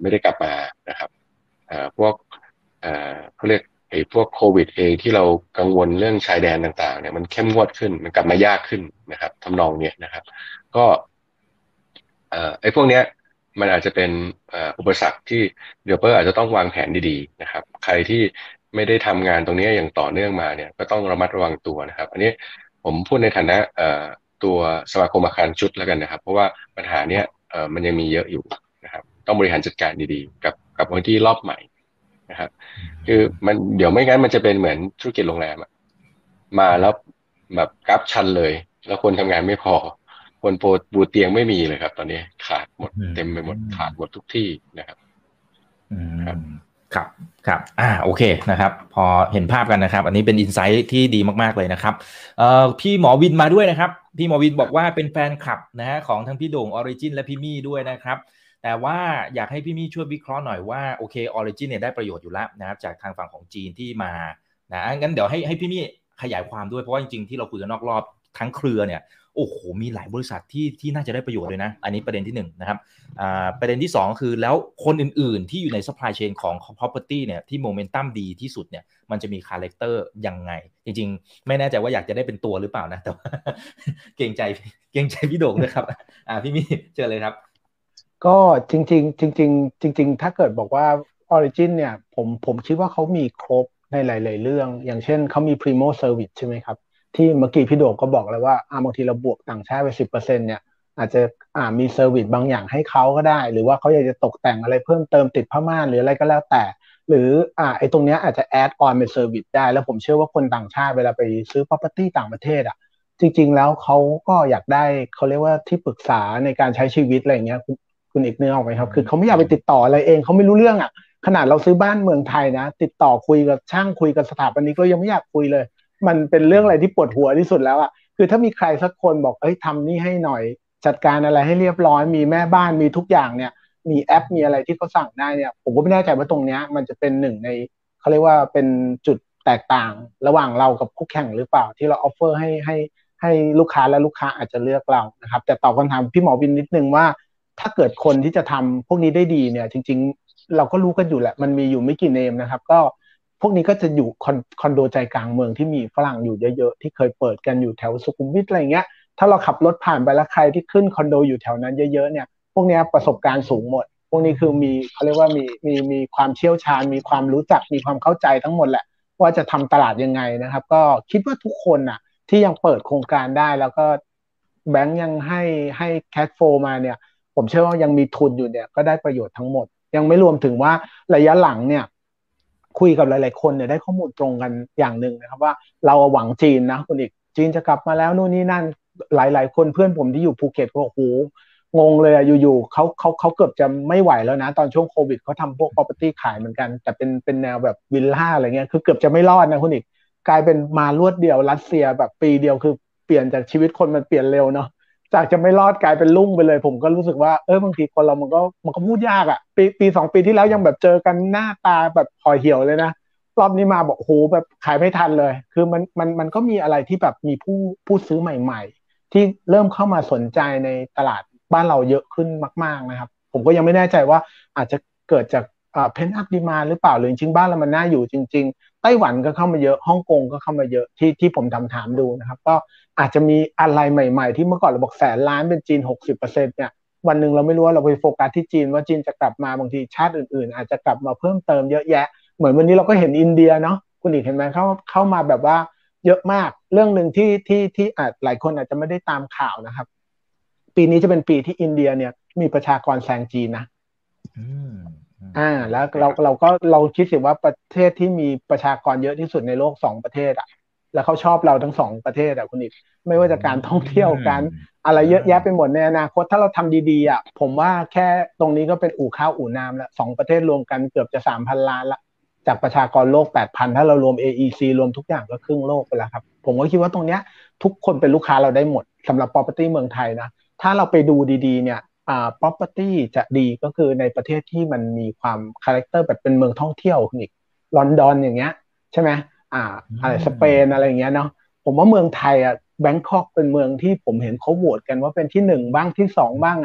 ไม่ได้กลับมานะครับพวกเขาเรียกไอ้พวกโควิดเองที่เรากังวลเรื่องชายแดนต่างๆเนี่ยมันเข้มงวดขึ้นมันกลับมายากขึ้นนะครับทำนองเนี้ยนะครับก็ไอ้พวกเนี้ยมันอาจจะเป็นอุปสรรคที่เดเวลอปเปอร์อาจจะต้องวางแผนดีๆนะครับใครที่ไม่ได้ทำงานตรงนี้อย่างต่อเนื่องมาเนี่ยก็ต้องระมัดระวังตัวนะครับอันนี้ผมพูดในฐานะตัวสมาคมอาคารชุดแล้วกันนะครับเพราะว่าปัญหาเนี้ยมันยังมีเยอะอยู่นะครับต้องบริหารจัดการดีๆกับพื้นที่รอบใหม่นะครับคือมันเดี๋ยวไม่งั้นมันจะเป็นเหมือนธุรกิจโรงแรมมาแล้วแบบกราฟชันเลยแล้วคนทำงานไม่พอคนปูเตียงไม่มีเลยครับตอนนี้ขาดหมดเต็มไปหมดขาดหมดทุกที่นะครับ ครับครับโอเคนะครับพอเห็นภาพกันนะครับอันนี้เป็นอินไซต์ที่ดีมากๆเลยนะครับพี่หมอวินมาด้วยนะครับพี่หมอวินบอกว่าเป็นแฟนคลับนะฮะของทั้งพี่โด่ง Origin และพี่มี่ด้วยนะครับแต่ว่าอยากให้พี่มี่ช่วยวิเคราะห์หน่อยว่าโอเค Origin เนี่ยได้ประโยชน์อยู่แล้วนะครับจากทางฝั่งของจีนที่มานะงั้นเดี๋ยวให้พี่มี่ขยายความด้วยเพราะว่าจริงๆที่เราคุยกันนอกรอบทั้งเครือเนี่ยโอ้โหมีหลายบริษัทที่น่าจะได้ประโยชน์เลยนะอันนี้ประเด็นที่1 นะครับประเด็นที่2คือแล้วคนอื่นๆที่อยู่ในซัพพลายเชนของ property เนี่ยที่โมเมนตัมดีที่สุดเนี่ยมันจะมีคาแรคเตอร์ยังไงจริงๆไม่แน่ใจว่าอยากจะได้เป็นตัวหรือเปล่านะแต่ว่าเกรงใจพี่โด่งด้วยครับพี่มี่เจอเลยครับก็จริงถ้าเกิดบอกว่า Origin เนี่ยผมคิดว่าเขามีครบในหลายๆเรื่องอย่างเช่นเขามี Primo Service ใช่ไหมครับที่เมื่อกี้พี่โด่งก็บอกแล้วว่าบางทีเราบวกต่างชาติไป 10% เนี่ยอาจจะมีเซอร์วิสบางอย่างให้เขาก็ได้หรือว่าเขาอยากจะตกแต่งอะไรเพิ่มเติมติดผ้าม่านหรืออะไรก็แล้วแต่หรือไอ้ตรงเนี้ยอาจจะแอดออนเป็นเซอร์วิสได้แล้วผมเชื่อว่าคนต่างชาติเวลาไปซื้อ property ต่างประเทศจริงๆแล้วเขาก็อยากได้เขาเรียกว่าที่ปรึกษาในการใช้ชีวิตอะไรอย่างเงี้ยคุณอีกเนื้อออกไหมครับคือเขาไม่อยากไปติดต่ออะไรเองเขาไม่รู้เรื่องขนาดเราซื้อบ้านเมืองไทยนะติดต่อคุยกับช่างคุยกับสถาปนิกก็ยังไม่อยากคุยเลยมันเป็นเรื่องอะไรที่ปวดหัวที่สุดแล้วคือถ้ามีใครสักคนบอกเอ้ยทำนี่ให้หน่อยจัดการอะไรให้เรียบร้อยมีแม่บ้านมีทุกอย่างเนี่ยมีแอปมีอะไรที่เขาสั่งได้เนี่ยผมก็ไม่แน่ใจว่าตรงเนี้ยมันจะเป็นหนึ่งในเขาเรียกว่าเป็นจุดแตกต่างระหว่างเรากับคู่แข่งหรือเปล่าที่เราออฟเฟอร์ให้ลูกค้าและลูกค้าอาจจะเลือกเรานะครับแต่ตอบคำถามพี่หมอวินนิดนึงว่าถ้าเกิดคนที่จะทำพวกนี้ได้ดีเนี่ยจริงๆเราก็รู้กันอยู่แหละมันมีอยู่ไม่กี่เนมนะครับก็พวกนี้ก็จะอยู่คอนโดใจกลางเมืองที่มีฝรั่งอยู่เยอะๆที่เคยเปิดกันอยู่แถวสุขุมวิทอะไรเงี้ยถ้าเราขับรถผ่านไปแล้วใครที่ขึ้นคอนโดอยู่แถวนั้นเยอะๆเนี่ยพวกนี้ประสบการณ์สูงหมดพวกนี้คือมีเขาเรียกว่ามีความเชี่ยวชาญมีความรู้จักมีความเข้าใจทั้งหมดแหละว่าจะทำตลาดยังไงนะครับก็คิดว่าทุกคนที่ยังเปิดโครงการได้แล้วก็แบงก์ยังให้แคชโฟลว์มาเนี่ยผมเชื่อว่ายังมีทุนอยู่เนี่ยก็ได้ประโยชน์ทั้งหมดยังไม่รวมถึงว่าระยะหลังเนี่ยคุยกับหลายๆคนเนี่ยได้ข้อมูลตรงกันอย่างหนึ่งนะครับว่าเราหวังจีนนะคุณอีกจีนจะกลับมาแล้วนู่นนี่นั่นหลายๆคนเพื่อนผมที่อยู่ภูเก็ตก็โอ้โหงงเลยอยู่ๆเขาเกือบจะไม่ไหวแล้วนะตอนช่วงโควิดเขาทำพวก property ขายเหมือนกันแต่เป็นแนวแบบวิลล่าอะไรเงี้ยคือเกือบจะไม่รอดนะคุณอีกกลายเป็นมารวดเดียวรัสเซียแบบปีเดียวคือเปลี่ยนจากชีวิตคนมันเปลี่ยนเร็วเนาะจากจะไม่รอดกลายเป็นลุ่งไปเลยผมก็รู้สึกว่าบางทีคนเรามันก็พูดยากปี2ปีที่แล้วยังแบบเจอกันหน้าตาแบบห่อเหี่ยวเลยนะรอบนี้มาบอกโหแบบขายไม่ทันเลยคือมันก็มีอะไรที่แบบมีผู้ซื้อใหม่ๆที่เริ่มเข้ามาสนใจในตลาดบ้านเราเยอะขึ้นมากๆนะครับผมก็ยังไม่แน่ใจว่าอาจจะเกิดจากเพนท์อัพดีมานด์หรือเปล่าหรือจริงๆบ้านเรามันน่าอยู่จริงๆไต้หวันก็เข้ามาเยอะฮ่องกงก็เข้ามาเยอะที่ผมถามดูนะครับก็อาจจะมีอะไรใหม่ๆที่เมื่อก่อนเราบอกแสนล้านเป็นจีน 60% เนี่ยวันหนึ่งเราไม่รู้ว่าเราไปโฟกัสที่จีนว่าจีนจะกลับมาบางทีชาติอื่นๆอาจจะกลับมาเพิ่มเติมเยอะแยะเหมือนวันนี้เราก็เห็นอินเดียเนาะคุณอีกเห็นไหมเข้ามาแบบว่าเยอะมากเรื่องหนึ่งที่อาจหลายคนอาจจะไม่ได้ตามข่าวนะครับปีนี้จะเป็นปีที่อินเดียเนี่ยมีประชากรแซงจีนนะแล้วเราคิดสิว่าประเทศที่มีประชากรเยอะที่สุดในโลก2ประเทศแล้วเขาชอบเราทั้ง2ประเทศคุณอีกไม่ว่าจะการท่องเที่ยวการอะไรเยอะแยะไปหมดในอนาคตถ้าเราทำดีๆผมว่าแค่ตรงนี้ก็เป็นอู่ข้าวอู่น้ำละ2ประเทศรวมกันเกือบจะ 3,000 ล้านละจากประชากรโลก 8,000 ถ้าเรารวม AEC รวมทุกอย่างก็ครึ่งโลกไปแล้วครับผมก็คิดว่าตรงเนี้ยทุกคนเป็นลูกค้าเราได้หมดสำหรับ property เมืองไทยนะถ้าเราไปดูดีๆเนี่ยproperty จะดีก็คือในประเทศที่มันมีความคาแรคเตอร์แบบเป็นเมืองท่องเที่ยวคุณอีกลอนดอนอย่างเงี้ยใช่ไหมอะไรสเปนอะไรอย่างเงี้ยเนาะผมว่าเมืองไทยแบงคอกเป็นเมืองที่ผมเห็นเขาโหวตกันว่าเป็นที่1บ้างที่2บ้าง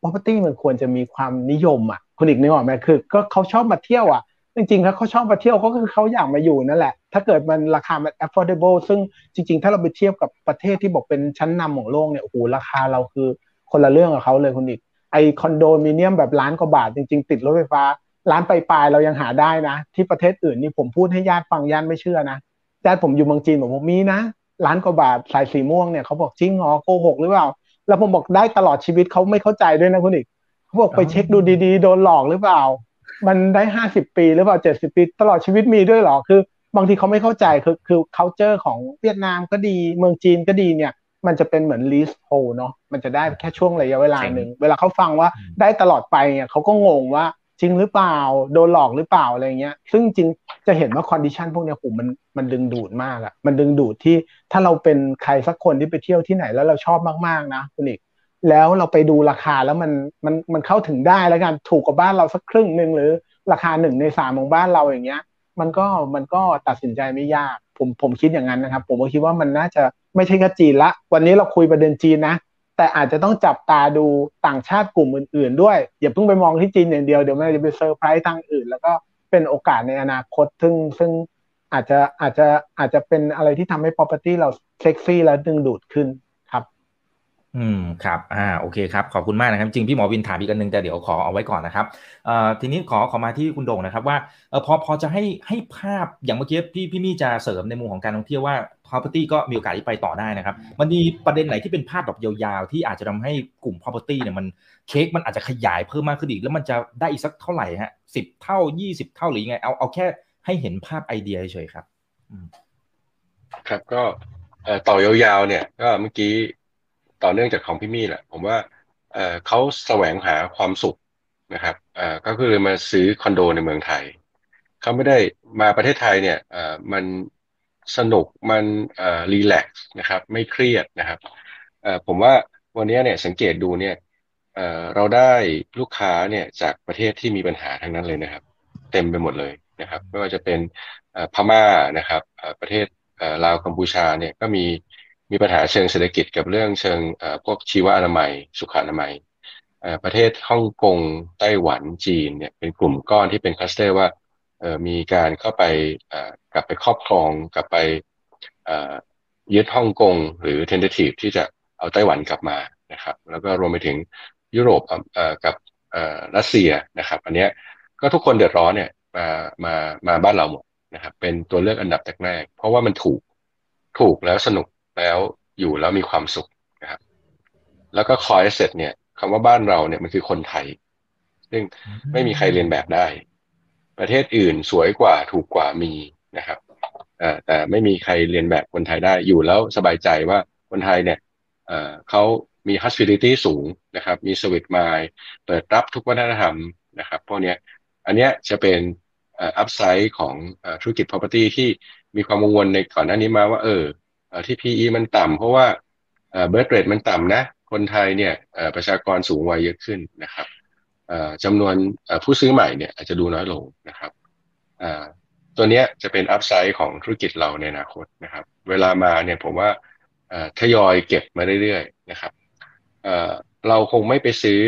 property มันควรจะมีความนิยมคุณอีกนึกออกไหมคือก็เขาชอบมาเที่ยวจริงๆแล้วเขาชอบมาเที่ยวเขาก็คือเขาอยากมาอยู่นั่นแหละถ้าเกิดมันราคามัน affordable ซึ่งจริงๆถ้าเราไปเทียบกับประเทศที่บอกเป็นชั้นนำของโลกเนี่ยโอ้โหราคาเราคือคนละเรื่องกับเขาเลยคุณอีกไอคอนโดมิเนียมแบบล้านกว่าบาทจริงๆติดรถไฟฟ้าล้านปลายๆเรายังหาได้นะที่ประเทศอื่นนี่ผมพูดให้ญาติฟังญาติไม่เชื่อนะญาติผมอยู่เมืองจีนผมมีนะล้านกว่าบาทสายสีม่วงเนี่ยเขาบอกจริงหรอโกหกหรือเปล่าแล้วผมบอกได้ตลอดชีวิตเขาไม่เข้าใจด้วยนะคุณอีกเขาบอกไปเช็คดูดีๆโดนหลอกหรือเปล่ามันได้50ปีหรือเปล่า70ปีตลอดชีวิตมีด้วยหรอคือบางทีเขาไม่เข้าใจคือ culture ของเวียดนามก็ดีเมืองจีนก็ดีเนี่ยมันจะเป็นเหมือน leasehold เนาะมันจะได้แค่ช่วงระยะเวลานึงเวลาเขาฟังว่าได้ตลอดไปเนี่ยเขาก็งงว่า จริงหรือเปล่าโดนหลอกหรือเปล่าอะไรเงี้ยซึ่งจริงจะเห็นว่าคอนดิชันพวกเนี้ยมันดึงดูดมากอะมันดึงดูดที่ถ้าเราเป็นใครสักคนที่ไปเที่ยวที่ไหนแล้วเราชอบมากๆนะคุณอีกแล้วเราไปดูราคาแล้วมันเข้าถึงได้แล้วกันถูกกว่าบ้านเราสักครึ่งนึงหรือราคา1/3ของบ้านเราอย่างเงี้ยมันก็ตัดสินใจไม่ยากผมคิดอย่างนั้นนะครับผมก็คิดว่ามันน่าจะไม่ใช่แค่จีนละวันนี้เราคุยประเด็นจีนนะแต่อาจจะต้องจับตาดูต่างชาติกลุ่มอื่นๆด้วยอย่าเพิ่งไปมองที่จีนอย่างเดียวเดี๋ยวมันจะไปเซอร์ไพรส์ทางอื่นแล้วก็เป็นโอกาสในอนาคตซึ่งอาจจะเป็นอะไรที่ทำให้ property เราเซ็กซี่และดึงดูดขึ้นครับครับโอเคครับขอบคุณมากนะครับจริงพี่หมอวินถามอีกอันนึงแต่เดี๋ยวขอเอาไว้ก่อนนะครับทีนี้ขอมาที่คุณโด่งนะครับว่าพอจะให้ภาพอย่างเมื่อกี้พี่มี่จะเสริมในมุมของการท่องเที่ยวว่า property ก็มีโอกาสที่ไปต่อได้นะครับมันมีประเด็นไหนที่เป็นภาพแบบยาวๆที่อาจจะทำให้กลุ่ม property เนี่ยมันเค้กมันอาจจะขยายเพิ่มมากขึ้นอีกแล้วมันจะได้อีกสักเท่าไหร่ฮะ10เท่า20เท่าหรือยังไงเอาแค่ให้เห็นภาพไอเดียเฉยๆครับครับก็ต่อยาวๆเนี่ยก็เมื่อกี้ต่อเนื่องจากของพี่มี่แหละผมว่าเขาแสวงหาความสุขนะครับก็คือมาซื้อคอนโดในเมืองไทยเขาไม่ได้มาประเทศไทยเนี่ยมันสนุกมันรีแลกซ์นะครับไม่เครียดนะครับผมว่าวันนี้เนี่ยสังเกตดูเนี่ยเราได้ลูกค้าเนี่ยจากประเทศที่มีปัญหาทั้งนั้นเลยนะครับเต็มไปหมดเลยนะครับไม่ว่าจะเป็นพม่านะครับประเทศลาวกัมพูชาเนี่ยก็มีปัญหาเชิงเศรษฐกิจกับเรื่องเชิงพวกชีวอนามัยสุขอนามัยประเทศฮ่องกงไต้หวันจีนเนี่ยเป็นกลุ่มก้อนที่เป็นคลัสเตอร์ว่ามีการเข้าไปกลับไปครอบครองกลับไปยึดฮ่องกงหรือ tentative ที่จะเอาไต้หวันกลับมานะครับแล้วก็รวมไปถึงยุโรปกับรัสเซียนะครับอันเนี้ยก็ทุกคนเดือดร้อนเนี่ยมาบ้านเราหมดนะครับเป็นตัวเลือกอันดับแรกเพราะว่ามันถูกแล้วสนุกแล้วอยู่แล้วมีความสุขนะครับแล้วก็คอยเสร็จเนี่ยคำว่าบ้านเราเนี่ยมันคือคนไทยซึ่งไม่มีใครเรียนแบบได้ประเทศอื่นสวยกว่าถูกกว่ามีนะครับแต่ไม่มีใครเรียนแบบคนไทยได้อยู่แล้วสบายใจว่าคนไทยเนี่ยเขามี hospitality สูงนะครับมี service mind เปิดรับทุกวัฒนธรรมนะครับพวกเนี้ยอันเนี้ยจะเป็นupside ของธุรกิจ property ที่มีความกังวลในก่อนหน้านี้มาว่าที่ PE มันต่ำเพราะว่าbirth rate มันต่ำนะคนไทยเนี่ยประชากรสูงวัยเยอะขึ้นนะครับจำนวนผู้ซื้อใหม่เนี่ยอาจจะดูน้อยลงนะครับตัวเนี้ยจะเป็น upside ของธุรกิจเราในอนาคตนะครับเวลามาเนี่ยผมว่าทยอยเก็บมาเรื่อยๆนะครับเราคงไม่ไปซื้อ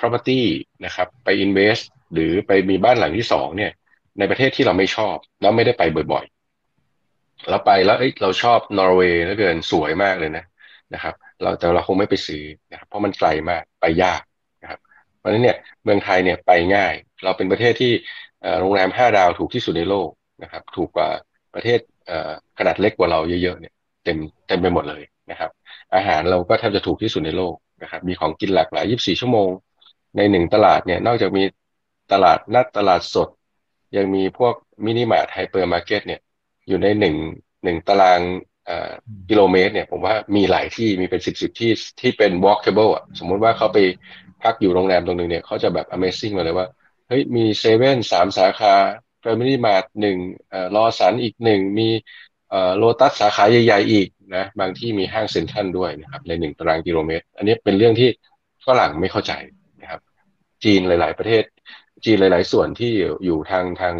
property นะครับไป invest หรือไปมีบ้านหลังที่2เนี่ยในประเทศที่เราไม่ชอบแล้วไม่ได้ไปบ่อยๆเราไปแล้วเราชอบนอร์เวย์เหลือเกินสวยมากเลยนะครับแต่เราคงไม่ไปซื้อนะครับเพราะมันไกลมากไปยากนะครับเพราะฉะนั้นเนี่ยเมืองไทยเนี่ยไปง่ายเราเป็นประเทศที่โรงแรม5ดาวถูกที่สุดในโลกนะครับถูกกว่าประเทศขนาดเล็กกว่าเราเยอะๆเนี่ยเต็มไปหมดเลยนะครับอาหารเราก็แทบจะถูกที่สุดในโลกนะครับมีของกินหลากหลาย24ชั่วโมงใน1ตลาดเนี่ยนอกจากมีตลาดนัดตลาดสดยังมีพวกมินิมาร์ทไฮเปอร์มาร์เก็ตเนี่ยอยู่ใน1ตารางกิโลเมตรเนี่ยผมว่ามีหลายที่มีเป็น10ที่ที่เป็น walkable อ่ะสมมุติว่าเขาไปพักอยู่โรงแรมตรงนึงเนี่ยเขาจะแบบ amazing มาเลยว่าเฮ้ยมีเซเว่น3สาขา Family Mart 1ลอสันอีก1มีโลตัสสาขาใหญ่ๆอีกนะบางที่มีห้างเซ็นทรัลด้วยนะครับใน1ตารางกิโลเมตรอันนี้เป็นเรื่องที่ฝรั่งไม่เข้าใจนะครับจีนหลายๆประเทศจีนหลายๆส่วนที่อยู่ทาง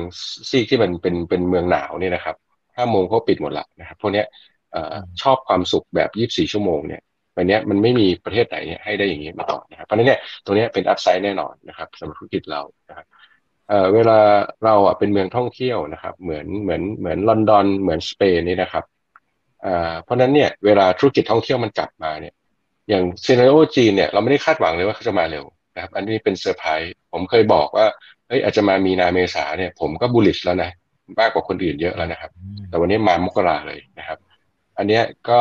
ซีกที่มันเป็นเมืองหนาวเนี่ยนะครับ5โมงเขาปิดหมดละนะครับพวกนี้ชอบความสุขแบบ24ชั่วโมงเนี่ยวันนี้มันไม่มีประเทศไหนเนี่ยให้ได้อย่างนี้มาต่อนะครับเพราะฉะนั้นเนี่ยตรงนี้เป็นอัพไซด์แน่นอนนะครับสำหรับธุรกิจเรานะครับเวลาเราอ่ะเป็นเมืองท่องเที่ยวนะครับเหมือนลอนดอนเหมือนสเปนนี่นะครับเพราะฉะนั้นเนี่ยเวลาธุรกิจท่องเที่ยวมันกลับมาเนี่ยอย่างซีนาริโอจีนเนี่ยเราไม่ได้คาดหวังเลยว่าเขาจะมาเร็วนะครับอันนี้เป็นเซอร์ไพรส์ผมเคยบอกว่าเฮ้ยอาจจะมามีนาเมษาเนี่ยผมก็บูลลิชแล้วนะมากกว่าคนอื่นเยอะแล้วนะครับแต่วันนี้มามกราเลยนะครับอันนี้ก็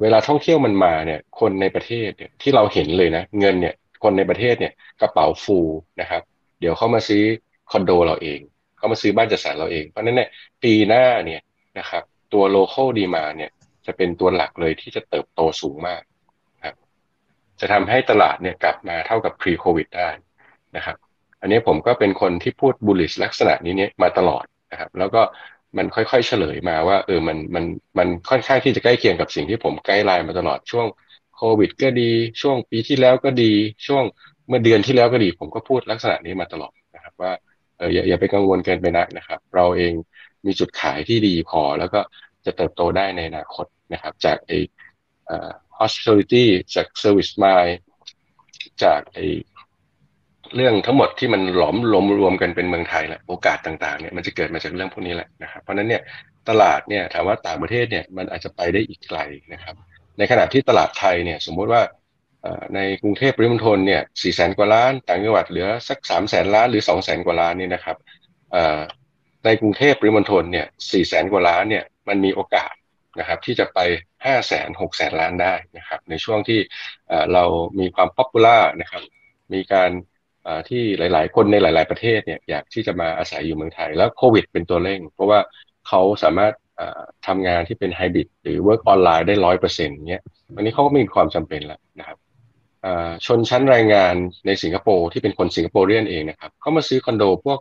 เวลาท่องเที่ยวมันมาเนี่ยคนในประเทศเนี่ยที่เราเห็นเลยนะเงินเนี่ยคนในประเทศเนี่ยกระเป๋าฟูนะครับเดี๋ยวเขามาซื้อคอนโดเราเองเขามาซื้อบ้านจัดสรรเราเองเพราะนั้นเนี่ยปีหน้าเนี่ยนะครับตัว local demand เนี่ยจะเป็นตัวหลักเลยที่จะเติบโตสูงมากจะทำให้ตลาดเนี่ยกลับมาเท่ากับ pre covid ได้นะครับ อันนี้ผมก็เป็นคนที่พูดbullishลักษณะนี้เนี่ยมาตลอดนะครับแล้วก็มันค่อยๆเฉลยมาว่ามันค่อนข้างที่จะใกล้เคียงกับสิ่งที่ผมไกด์ไลน์มาตลอดช่วงโควิดก็ดีช่วงปีที่แล้วก็ดีช่วงเมื่อเดือนที่แล้วก็ดีผมก็พูดลักษณะนี้มาตลอดนะครับว่าอย่าไปกังวลเกินไปนักนะครับเราเองมีจุดขายที่ดีพอแล้วก็จะเติบโตได้ในอนาคตนะครับจากไอ้hospitality จาก service line จากไอ้เรื่องทั้งหมดที่มันหลอมรวมกันเป็นเมืองไทยแหละโอกาสต่างๆเนี่ยมันจะเกิดมาจากเรื่องพวกนี้แหละนะครับเพราะนั้นเนี่ยตลาดเนี่ยถามว่าต่างประเทศเนี่ยมันอาจจะไปได้อีกไกลนะครับในขณะที่ตลาดไทยเนี่ยสมมติว่าในกรุงเทพปริมณฑลเนี่ย 400,000 กว่าล้านต่างจังหวัดเหลือสัก 300,000 ล้านหรือ 200,000 กว่าล้านนี่นะครับในกรุงเทพปริมณฑลเนี่ย 400,000 กว่าล้านเนี่ยมันมีโอกาสนะครับที่จะไป 500,000 600,000 ล้านได้นะครับในช่วงที่เรามีความป๊อปปูล่านะครับมีการที่หลายๆคนในหลายๆประเทศเนี่ยอยากที่จะมาอาศัยอยู่เมืองไทยแล้วโควิดเป็นตัวเร่งเพราะว่าเขาสามารถทำงานที่เป็นไฮบริดหรือเวิร์กออนไลน์ได้ 100% เงี้ยวันนี้เขาก็มีความจำเป็นแล้วนะครับชนชั้นแรงงานในสิงคโปร์ที่เป็นคนสิงคโปรเรียนเองนะครับเขามาซื้อคอนโดพวก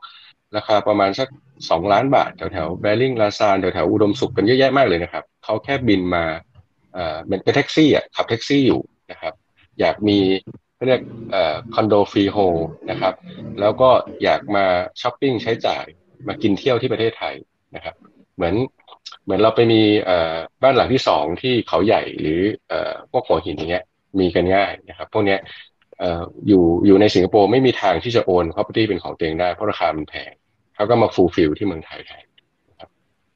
ราคาประมาณสัก2ล้านบาทแถวๆแบริ่งลาซานแถวๆอุดมสุขกันเยอะแยะมากเลยนะครับเขาแค่บินมาเป็นแท็กซี่อ่ะขับแท็กซี่อยู่นะครับอยากมีเรียกคอนโดฟรีโฮลนะครับแล้วก็อยากมาช้อปปิ้งใช้จ่ายมากินเที่ยวที่ประเทศไทยนะครับเหมือนเราไปมีบ้านหลังที่2ที่เขาใหญ่หรือพวกหัวหินอย่างเงี้ยมีกันง่ายนะครับพวกเนี้ยอยู่ในสิงคโปร์ไม่มีทางที่จะโอนpropertyเป็นของตัวเองได้เพราะราคามันแพงเขาก็มาฟูลฟิลที่เมืองไทยนะครับ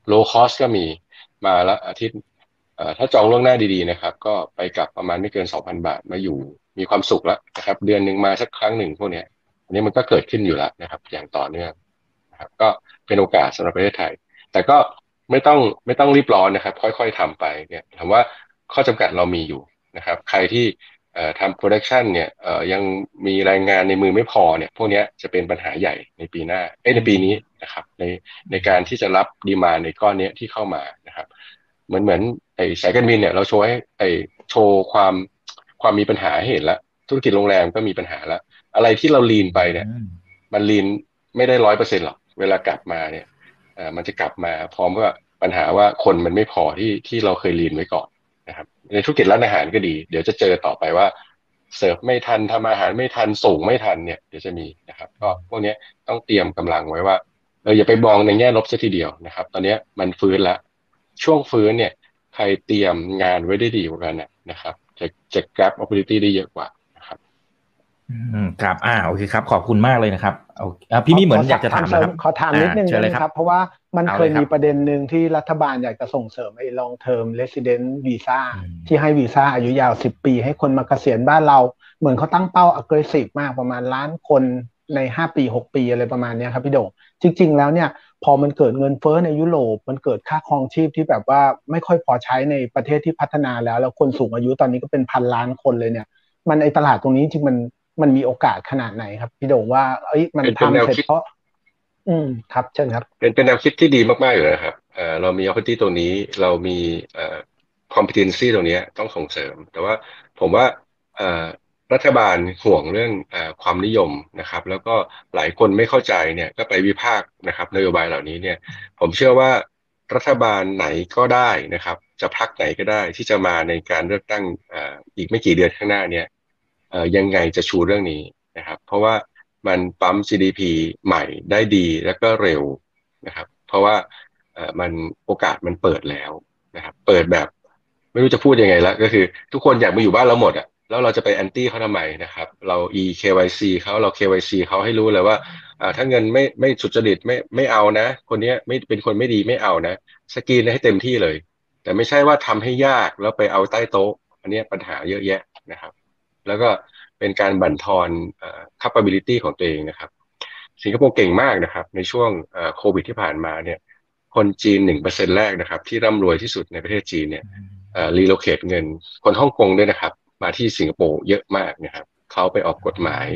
โลคอสก็มีมาละอาทิตย์ถ้าจองล่วงหน้าดีๆนะครับก็ไปกลับประมาณไม่เกิน 2,000 บาทมาอยู่มีความสุขแล้วนะครับเดือนหนึ่งมาสักครั้งหนึ่งพวกนี้อันนี้มันก็เกิดขึ้นอยู่แล้วนะครับอย่างต่อเนื่องนะครับก็เป็นโอกาสสำหรับประเทศไทยแต่ก็ไม่ต้องรีบร้อนนะครับค่อยๆทำไปเนี่ยถามว่าข้อจำกัดเรามีอยู่นะครับใครที่ทำ production เนี่ยยังมีแรงงานในมือไม่พอเนี่ยพวกนี้จะเป็นปัญหาใหญ่ในปีหน้าในปีนี้นะครับในการที่จะรับดีมานด์ในก้อนนี้ที่เข้ามานะครับเหมือนไอ้สายการบินเนี่ยเราโชว์ให้โชว์ความมีปัญหาเห็นแล้วธุรกิจโรงแรมก็มีปัญหาแล้วอะไรที่เราลีนไปเนี่ยมันลีนไม่ได้ 100% หรอกเวลากลับมาเนี่ยมันจะกลับมาพร้อมกับปัญหาว่าคนมันไม่พอที่เราเคยลีนไว้ก่อนนะครับในธุรกิจร้านอาหารก็ดีเดี๋ยวจะเจอต่อไปว่าเสิร์ฟไม่ทันทำอาหารไม่ทันส่งไม่ทันเนี่ยเดี๋ยวจะมีนะครับก็พวกนี้ต้องเตรียมกำลังไว้ว่าอย่าไปมองในแง่ลบซะทีเดียวนะครับตอนนี้มันฟื้นละช่วงฟื้นเนี่ยใครเตรียมงานไว้ได้ดีกว่ากันนะครับจะ grab opportunity ได้เยอะกว่านะครับครับโอเคครับขอบคุณมากเลยนะครับพี่มี่เหมือนอยากจะถามนะครับขอถามนิดนึงนะครับเพราะว่ามันเคยมีประเด็นหนึ่งที่รัฐบาลอยากจะส่งเสริมไอ้ long term resident visa ที่ให้วีซ่าอายุยาว10 ปีให้คนมาเกษียณบ้านเราเหมือนเขาตั้งเป้า aggressive มากประมาณล้านคนใน5 ปี6 ปีอะไรประมาณนี้ครับพี่โด่งจริงๆแล้วเนี่ยพอมันเกิดเงินเฟ้อในยุโรปมันเกิดค่าครองชีพที่แบบว่าไม่ค่อยพอใช้ในประเทศที่พัฒนาแล้วคนสูงอายุตอนนี้ก็เป็นพันล้านคนเลยเนี่ยมันไอตลาดตรงนี้จริงมันมีโอกาสขนาดไหนครับพี่โด่งว่ามันทำเสร็จเพราะครับเช่นครับเป็นแนวคิดที่ดีมากๆอยู่แล้วครับเรามี opportunity ตัวนี้เรามีcompetency ตัวนี้ต้องส่งเสริมแต่ว่าผมว่ารัฐบาลห่วงเรื่องความนิยมนะครับแล้วก็หลายคนไม่เข้าใจเนี่ยก็ไปวิพากษ์นะครับนโยบายเหล่านี้เนี่ยผมเชื่อว่ารัฐบาลไหนก็ได้นะครับจะพรรคไหนก็ได้ที่จะมาในการเลือกตั้งอีกไม่กี่เดือนข้างหน้าเนี่ยยังไงจะชูเรื่องนี้นะครับเพราะว่ามันปั๊ม GDP ใหม่ได้ดีแล้วก็เร็วนะครับเพราะว่ามันโอกาสมันเปิดแล้วนะครับเปิดแบบไม่รู้จะพูดยังไงละก็คือทุกคนอยากมาอยู่บ้านเราหมดอะแล้วเราจะไปแอนตี้เขาทำไมนะครับเรา KYC เขาเรา KYC เขาให้รู้เลยว่าถ้าเงินไม่สุจริตไม่เอานะคนนี้ไม่เป็นคนไม่ดีไม่เอานะสกรีนให้เต็มที่เลยแต่ไม่ใช่ว่าทำให้ยากแล้วไปเอาใต้โต๊ะอันนี้ปัญหาเยอะแยะนะครับแล้วก็เป็นการบั่นทอน capability ของตัวเองนะครับสิงคโปร์เก่งมากนะครับในช่วงโควิดที่ผ่านมาเนี่ยคนจีน 1% แรกนะครับที่ร่ำรวยที่สุดในประเทศจีนเนี่ยrelocate เงินคนฮ่องกงด้วยนะครับมาที่สิงคโปร์เยอะมากนะครับเขาไปออกกฎหมาย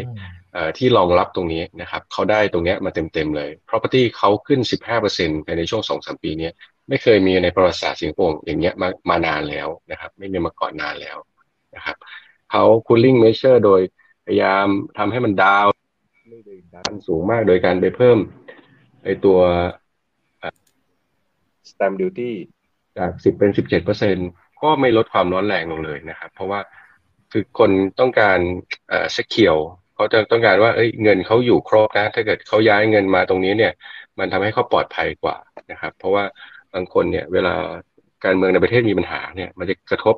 ที่รองรับตรงนี้นะครับเขาได้ตรงนี้มาเต็มๆเลย property เขาขึ้น 15% ในช่วง 2-3 ปีนี้ไม่เคยมีในประวัติศาสตร์สิงคโปร์อย่างเงี้ยมานานแล้วนะครับไม่มีมาก่อนนานแล้วนะครับเขา cooling measure โดยพยายามทำให้มันดาวน์ ดันสูงมากโดยการไปเพิ่มไอตัวstamp duty จาก 10 เป็น 17% ก็ไม่ลดความร้อนแรงลงเลยนะครับเพราะว่าคือคนต้องการsecure เขาจะต้องการว่าเงินเขาอยู่ครบนะถ้าเกิดเขาย้ายเงินมาตรงนี้เนี่ยมันทำให้เขาปลอดภัยกว่านะครับเพราะว่าบางคนเนี่ยเวลาการเมืองในประเทศมีปัญหาเนี่ยมันจะกระทบ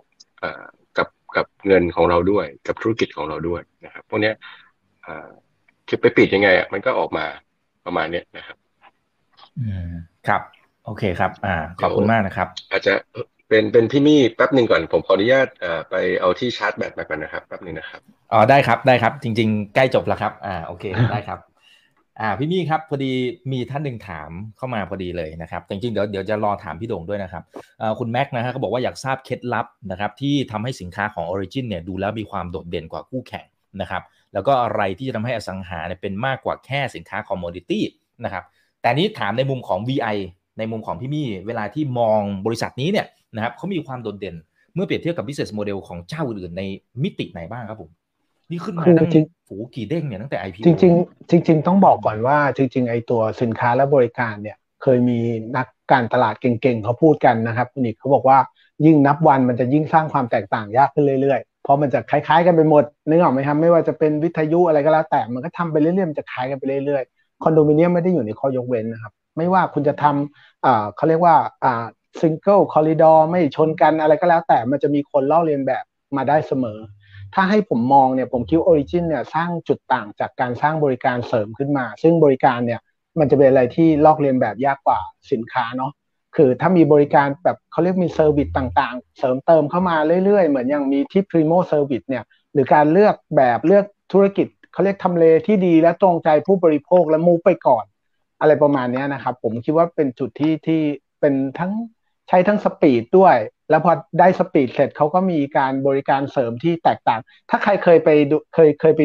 กับเงินของเราด้วยกับธุรกิจของเราด้วยนะครับพวกนี้คิดไปปิดยังไงอ่ะมันก็ออกมาประมาณนี้นะครับครับโอเคครับขอบคุณมากนะครับอาจจะเป็นพี่มี่แป๊บนึงก่อนผมขออนุญาตไปเอาที่ชาร์จแบตมาก่อนนะครับแป๊บนึงนะครับอ๋อได้ครับได้ครับจริงๆใกล้จบแล้วครับโอเคได้ครับพี่มี่ครับพอดีมีท่านหนึ่งถามเข้ามาพอดีเลยนะครับจริงๆเดี๋ยวจะรอถามพี่โด่งด้วยนะครับคุณแม็กนะฮะเขาบอกว่าอยากทราบเคล็ดลับนะครับที่ทำให้สินค้าของ Origin เนี่ยดูแล้วมีความโดดเด่นกว่าคู่แข่งนะครับแล้วก็อะไรที่จะทำให้อสังหาเนี่ยเป็นมากกว่าแค่สินค้า commodity นะครับแต่นี้ถามในมุมของ VI ในมุมของพี่มี่เวลาที่มองบริษัทนี้เนี่ยนะครับเขามีความโดดเด่นเมื่อเปรียบเทียบกับ business model ของเจ้าอื่นในมิติไหนบ้างครับผมนี่ขึ้นมาตั้งฝูกี่เด้งเนี่ยตั้งแต่ IPO จริงต้องบอกก่อนว่าจริงๆไอ้ตัวสินค้าและบริการเนี่ยเคยมีนักการตลาดเก่งๆเขาพูดกันนะครับคุณนิกเขาบอกว่ายิ่งนับวันมันจะยิ่งสร้างความแตกต่างยากขึ้นเรื่อยๆเพราะมันจะคล้ายๆกันไปหมดนึกออกไหมครับไม่ว่าจะเป็นวิทยุอะไรก็แล้วแต่มันก็ทำไปเรื่อยๆมันจะคล้ายกันไปเรื่อยๆคอนโดมิเนียมไม่ได้อยู่ในข้อยกเว้นนะครับไม่ว่าคุณจะทำเขาเรียกว่าซิงเกิลคอริดอร์ไม่ชนกันอะไรก็แล้วแต่มันจะมีคนเล่าเรียนแบบมาได้เสมอถ้าให้ผมมองเนี่ยผมคิด Origin เนี่ยสร้างจุดต่างจากการสร้างบริการเสริมขึ้นมาซึ่งบริการเนี่ยมันจะเป็นอะไรที่ลอกเลียนแบบยากกว่าสินค้าเนาะคือถ้ามีบริการแบบเขาเรียกมีเซอร์วิสต่างๆเสริมเติมเข้ามาเรื่อยๆเหมือนอย่างมีที่ Primo Service เนี่ยหรือการเลือกแบบเลือกธุรกิจเขาเรียกทำเลที่ดีและตรงใจผู้บริโภคและมูฟไปก่อนอะไรประมาณนี้นะครับผมคิดว่าเป็นจุดที่เป็นทั้งใช้ทั้งสปีดด้วยแล้วพอได้สปีดเสร็จเขาก็มีการบริการเสริมที่แตกต่างถ้าใครเคยไป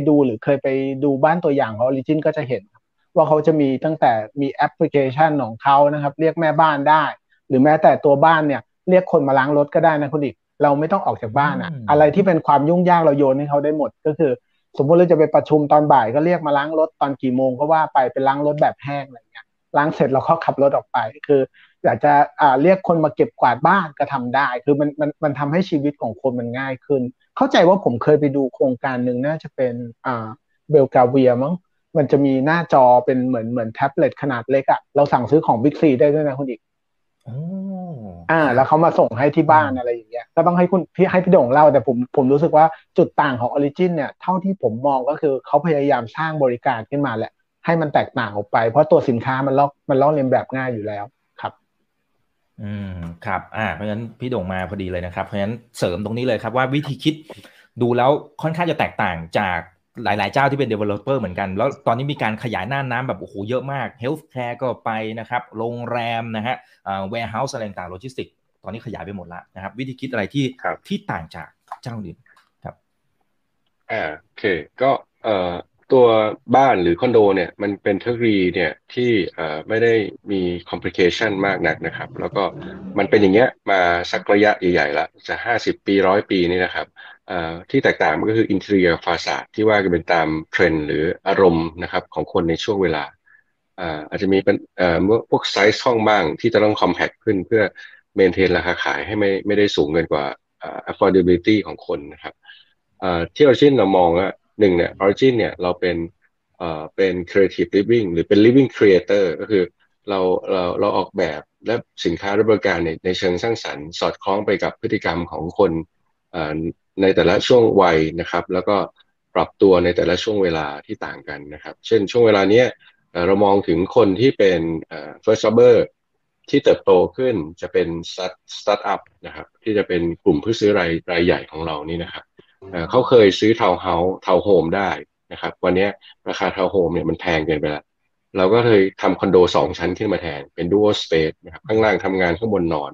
ดูหรือเคยไปดูบ้านตัวอย่างของ Origin ก็จะเห็นว่าเขาจะมีตั้งแต่มีแอปพลิเคชันของเขานะครับเรียกแม่บ้านได้หรือแม้แต่ตัวบ้านเนี่ยเรียกคนมาล้างรถก็ได้นะคุณดิเราไม่ต้องออกจากบ้านอ่ะอะไรที่เป็นความยุ่งยากเราโยนให้เขาได้หมดก็คือสมมติเราจะไปประชุมตอนบ่ายก็เรียกมาล้างรถตอนกี่โมงก็ว่าไปเป็นล้างรถแบบแห้งอะไรเงี้ยล้างเสร็จเราก็ขับรถออกไปคืออยากจะเรียกคนมาเก็บกวาดบ้านก็ทำได้คือมันทำให้ชีวิตของคนมันง่ายขึ้นเข้าใจว่าผมเคยไปดูโครงการหนึ่งน่าจะเป็นเบลกาเวียมั้งมันจะมีหน้าจอเป็นเหมือนแท็บเล็ตขนาดเล็กอ่ะเราสั่งซื้อของบิ๊กซีได้ด้วยนะคุณอีกแล้วเขามาส่งให้ที่บ้านอะไรอย่างเงี้ยก็ต้องให้พี่โด่งเล่าแต่ผมรู้สึกว่าจุดต่างของ Origin เนี่ยเท่าที่ผมมองก็คือเขาพยายามสร้างบริการขึ้นมาแหละให้มันแตกต่างออกไปเพราะตัวสินค้ามันลอกเลียนแบบง่ายอยู่แล้วครับเพราะฉะนั้นพี่โด่งมาพอดีเลยนะครับเพราะฉะนั้นเสริมตรงนี้เลยครับว่าวิธีคิดดูแล้วค่อนข้างจะแตกต่างจากหลายๆเจ้าที่เป็น developer เหมือนกันแล้วตอนนี้มีการขยายหน้าน้ำแบบโอ้โหเยอะมาก healthcare ก็ไปนะครับโรงแรมนะฮะwarehouse อะไรต่างๆ logistics ตอนนี้ขยายไปหมดแล้วนะครับวิธีคิดอะไรที่ต่างจากเจ้าอื่นครับโอเคก็ตัวบ้านหรือคอนโดเนี่ยมันเป็นเทคโนโลยีเนี่ยที่ไม่ได้มีคอมพลิเคชันมากนักนะครับแล้วก็มันเป็นอย่างเงี้ยมาสักระยะใหญ่ๆละจะ50 ปี100 ปีนี่นะครับที่แตกต่างมันก็คืออินทีเรียฟาซาดที่ว่ากันเป็นตามเทรนด์หรืออารมณ์นะครับของคนในช่วงเวลาอาจจะมีเป็นพวกไซส์ห้องบ้างที่จะต้องคอมแพคขึ้นเพื่อเมนเทนราคาขายให้ไม่ได้สูงเกินกว่า affordability ของคนนะครับที่Originเรามองว่า1เนี่ย Origin เนี่ยเราเป็น creative living หรือเป็น living creator ก็คือเราออกแบบและสินค้าและบริการในเชิงสร้างสรรค์สอดคล้องไปกับพฤติกรรมของคนในแต่ละช่วงวัยนะครับแล้วก็ปรับตัวในแต่ละช่วงเวลาที่ต่างกันนะครับเช่นช่วงเวลาเนี้ยเรามองถึงคนที่เป็น first jobber ที่เติบโตขึ้นจะเป็น startup นะครับที่จะเป็นกลุ่มผู้ซื้อรายใหญ่ของเรานี่นะครับเขาเคยซื้อทาวน์โฮมได้นะครับวันนี้ราคาทาวน์โฮมเนี่ยมันแพงเกินไปแล้วเราก็เลยทำคอนโด2ชั้นขึ้นมาแทนเป็นดูอัลสเปซนะครับข้างล่างทำงานข้างบนนอน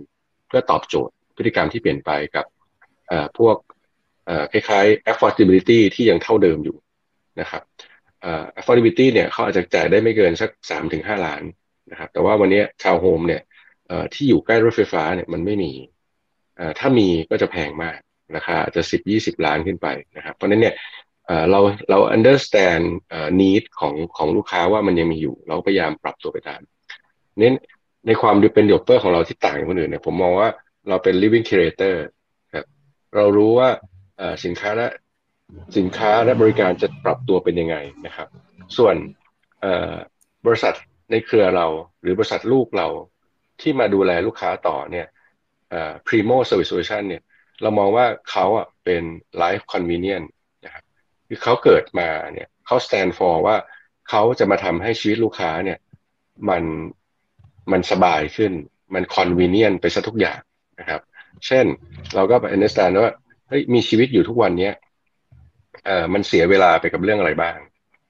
เพื่อตอบโจทย์พฤติกรรมที่เปลี่ยนไปกับพวกคล้ายๆ affordability ที่ยังเท่าเดิมอยู่นะครับ affordability เนี่ยเขาอาจจะจ่ายได้ไม่เกินสัก 3-5 ล้านนะครับแต่ว่าวันนี้ทาวน์โฮมเนี่ยที่อยู่ใกล้รถไฟฟ้าเนี่ยมันไม่มีถ้ามีก็จะแพงมากราคาจะ 10-20 ล้านขึ้นไปนะครับเพราะนั้นเนี่ย เรา understand need ของลูกค้าว่ามันยังมีอยู่เราพยายามปรับตัวไปตามเน้นในความเป็น developer ของเราที่ต่างจากคนอื่นเนี่ยผมมองว่าเราเป็น living creator ครับเรารู้ว่าสินค้าและบริการจะปรับตัวเป็นยังไงนะครับส่วนบริษัทในเครือเราหรือบริษัทลูกเราที่มาดูแลลูกค้าต่อเนี่ยPrimo Service Solution เนี่ยเรามองว่าเขาเป็น life convenient นะครับคือเขาเกิดมาเนี่ยเขา stand for ว่าเขาจะมาทำให้ชีวิตลูกค้าเนี่ยมันสบายขึ้นมัน convenient ไปซะทุกอย่างนะครับเช่นเราก็ understand ว่าเฮ้ยมีชีวิตอยู่ทุกวันเนี้ยมันเสียเวลาไปกับเรื่องอะไรบ้าง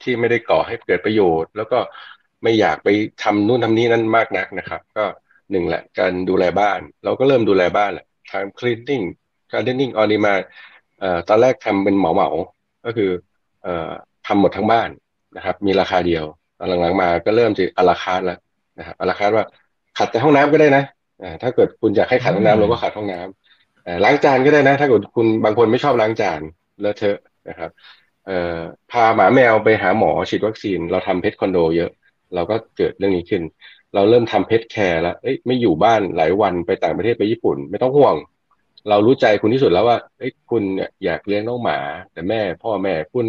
ที่ไม่ได้ก่อให้เกิดประโยชน์แล้วก็ไม่อยากไปทำนู่นทำนี่นั่นมากนักนะครับก็หนึ่งแหละการดูแลบ้านเราก็เริ่มดูแลบ้านแหละ time cleaning gardening ออนไลน์มาตอนแรกทำเป็นเหมาๆก็คือทำหมดทั้งบ้านนะครับมีราคาเดียวหลังๆมาก็เริ่มจะอลาคาร์ทแล้วนะครับอลาคาร์ทว่าขัดแต่ห้องน้ำก็ได้นะถ้าเกิดคุณอยากให้ขัดห้องน้ำเราก็ขัดห้องน้ำล้างจานก็ได้นะถ้าเกิดคุณบางคนไม่ชอบล้างจานเลอะเทอะนะครับพาหมาแมวไปหาหมอฉีดวัคซีนเราทำเพทคอนโดเยอะเราก็เกิดเรื่องนี้ขึ้นเราเริ่มทำเพทแคร์แล้วไม่อยู่บ้านหลายวันไปต่างประเทศไปญี่ปุ่นไม่ต้องห่วงเรารู้ใจคุณที่สุดแล้วว่าคุณอยากเลี้ยงน้องหมาแต่แม่พ่อแม่คุณ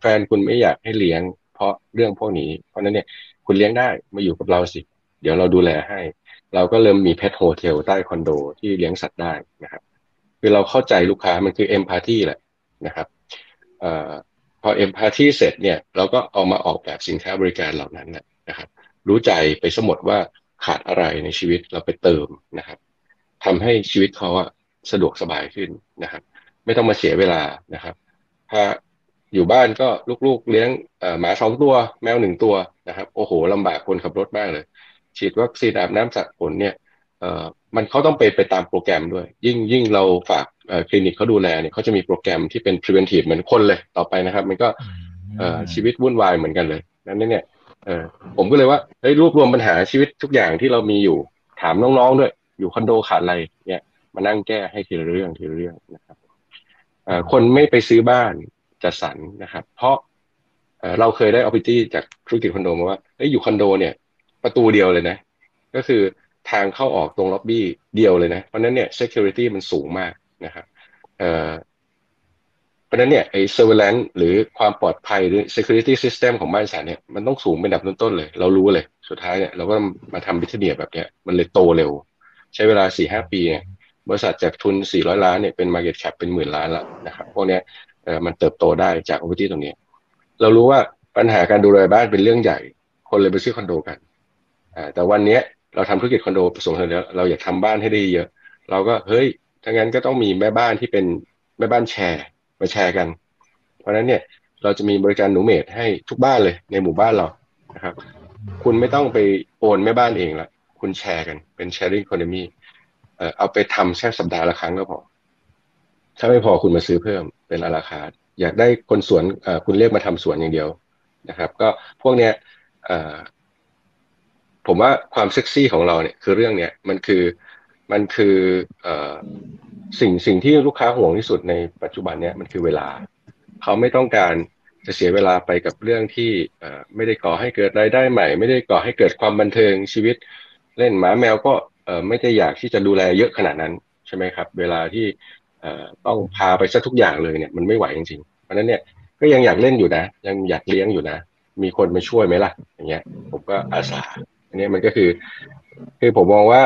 แฟนคุณไม่อยากให้เลี้ยงเพราะเรื่องพวกนี้เพราะนั้นเนี่ยคุณเลี้ยงได้มาอยู่กับเราสิเดี๋ยวเราดูแลให้เราก็เริ่มมีเพทโฮเทลใต้คอนโดที่เลี้ยงสัตว์ได้นะครับคือเราเข้าใจลูกค้ามันคือเอมพาธีแหละนะครับพอ empathy เสร็จเนี่ยเราก็เอามาออกแบบสินค้าบริการเหล่านั้นนะครับรู้ใจไปสมมติว่าขาดอะไรในชีวิตเราไปเติมนะครับทำให้ชีวิตเขาสะดวกสบายขึ้นนะครับไม่ต้องมาเสียเวลานะครับถ้าอยู่บ้านก็ลูกๆเลี้ยงหมา2ตัวแมว1ตัวนะครับโอ้โหลำบากคนขับรถมากเลยฉีดวัคซีนอาบน้ำสระผมเนี่ยมันเขาต้องไปตามโปรแกรมด้วยยิ่งเราฝากคลินิกเขาดูแลเนี่ยเขาจะมีโปรแกรมที่เป็น preventive เหมือนคนเลยต่อไปนะครับมันก็ชีวิตวุ่นวายเหมือนกันเลยนั่นเนี่ยผมก็เลยว่าเฮ้ยรวบรวมปัญหาชีวิตทุกอย่างที่เรามีอยู่ถามน้องๆด้วยอยู่คอนโดขาดอะไรเนี่ยมานั่งแก้ให้ทีละเรื่องนะครับคนไม่ไปซื้อบ้านจัดสรรนะครับเพราะเราเคยได้ opportunity จากธุรกิจคอนโดมาว่าเฮ้ยอยู่คอนโดเนี่ยประตูเดียวเลยนะก็คือทางเข้าออกตรงล็อบบี้เดียวเลยนะเพราะนั้นเนี่ย security มันสูงมากนะครับเพราะนั้นเนี่ยไอ้ surveillance หรือความปลอดภัยหรือ security system ของบ้านสารเนี่ยมันต้องสูงเป็นดับต้นๆเลยเรารู้เลยสุดท้ายเนี่ยเราก็มาทำบิสซิเนสแบบเนี้ยมันเลยโตเร็วใช้เวลา 4-5 ปีเนี่ยบริษัทจากทุน400ล้านเนี่ยเป็น market cap เป็นหมื่นล้านแล้วนะครับพวกเนี้ยมันเติบโตได้จาก opportunity ตรงนี้เรารู้ว่าปัญหาการดูแลบ้านเป็นเรื่องใหญ่คนเลยไปซื้อคอนโดกันแต่วันเนี้ยเราทำธุรกิจคอนโดประสงค์แล้วเราอยากทำบ้านให้ได้เยอะเราก็เฮ้ยถ้างั้นก็ต้องมีแม่บ้านที่เป็นแม่บ้านแชร์มาแชร์กันเพราะนั้นเนี่ยเราจะมีบริการหนูเมดให้ทุกบ้านเลยในหมู่บ้านเรานะครับคุณไม่ต้องไปโอนแม่บ้านเองละคุณแชร์กันเป็น sharing economy เอาไปทำแค่สัปดาห์ละครั้งก็พอถ้าไม่พอคุณมาซื้อเพิ่มเป็นอลาคาร์ทอยากได้คนสวนคุณเรียกมาทำสวนอย่างเดียวนะครับก็พวกเนี้ยผมว่าความเซ็กซี่ของเราเนี่ยคือเรื่องเนี้ยมันคือสิ่งที่ลูกค้าห่วงที่สุดในปัจจุบันเนี้ยมันคือเวลาเขาไม่ต้องการจะเสียเวลาไปกับเรื่องที่ไม่ได้ก่อให้เกิดรายได้ใหม่ไม่ได้ก่อให้เกิดความบันเทิงชีวิตเล่นหมาแมวก็ไม่ได้อยากที่จะดูแลเยอะขนาดนั้นใช่ไหมครับเวลาที่ต้องพาไปซะทุกอย่างเลยเนี่ยมันไม่ไหวจริงๆเพราะนั้นเนี่ยก็ยังอยากเล่นอยู่นะยังอยากเลี้ยงอยู่นะมีคนมาช่วยไหมล่ะอย่างเงี้ยผมก็อาสาอันนี้มันก็คือผมมองว่า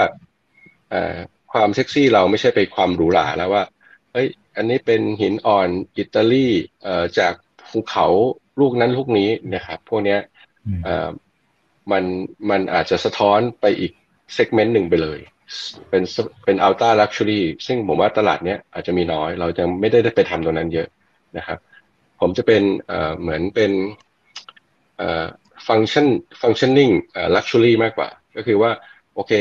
ความเซ็กซี่เราไม่ใช่ไปความหรูหราแล้วว่าเฮ้ยอันนี้เป็นหินอ่อนอิตาลีจากภูเขาลูกนั้นลูกนี้นะครับพวกเนี้ยมันอาจจะสะท้อนไปอีกเซกเมนต์หนึ่งไปเลยเป็นอัลต้าลักชัวรี่ซึ่งผมว่าตลาดเนี้ยอาจจะมีน้อยเราจะไม่ได้ไปทำตรงนั้นเยอะนะครับผมจะเป็นเหมือนเป็นfunctioning luxury มากกว่าก็คือว่าโอเค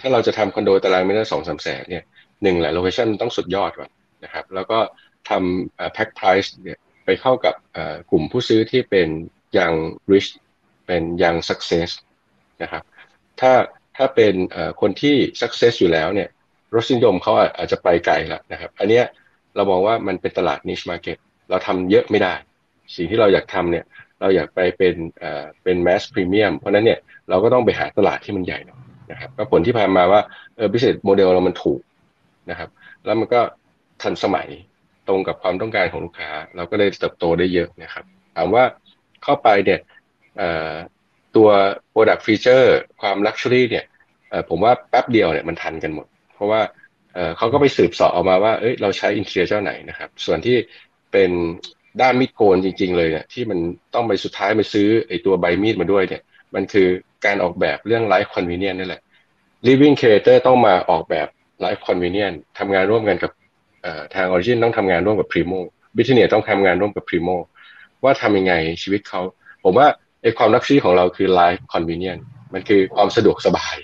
ถ้าเราจะทำคอนโดตารางเมตร 2-3 แสนเนี่ยหนึ่งแหละโลเคชั่นต้องสุดยอดก่อนนะครับแล้วก็ทำ pack price เนี่ยไปเข้ากับกลุ่มผู้ซื้อที่เป็นยัง rich เป็นยัง success นะครับถ้าเป็นคนที่ success อยู่แล้วเนี่ยรสนิยมเขาอาจจะไปไกลแล้วนะครับอันเนี้ยเรามองว่ามันเป็นตลาด niche market เราทำเยอะไม่ได้สิ่งที่เราอยากทำเนี่ยเราอยากไปเป็นแมสพรีเมียมเพราะนั้นเนี่ยเราก็ต้องไปหาตลาดที่มันใหญ่หน่อยนะครับก็ผลที่ผ่านมาว่าบิสซิเนสโมเดลเรามันถูกนะครับแล้วมันก็ทันสมัยตรงกับความต้องการของลูกค้าเราก็เลยเติบโตได้เยอะนะครับถามว่าเข้าไปเนี่ยตัว product feature ความ luxury เนี่ยผมว่าแป๊บเดียวเนี่ยมันทันกันหมดเพราะว่าเขาก็ไปสืบสอบออกมาว่าเราใช้อินเทียร์เจ้าไหนนะครับส่วนที่เป็นด้านมีดโกนจริงๆเลยเนี่ยที่มันต้องไปสุดท้ายไปซื้อไอตัวใบมีดมาด้วยเนี่ยมันคือการออกแบบเรื่อง life convenience นี่แหละ living creator ต้องมาออกแบบ life convenience ทำงานร่วมกันกับทาง Origin ต้องทำงานร่วมกับ Primo Britannia ต้องทำงานร่วมกับ Primo ว่าทำยังไงชีวิตเขาผมว่าไอความลักชัวรี่ของเราคือ life convenience มันคือความสะดวกสบาย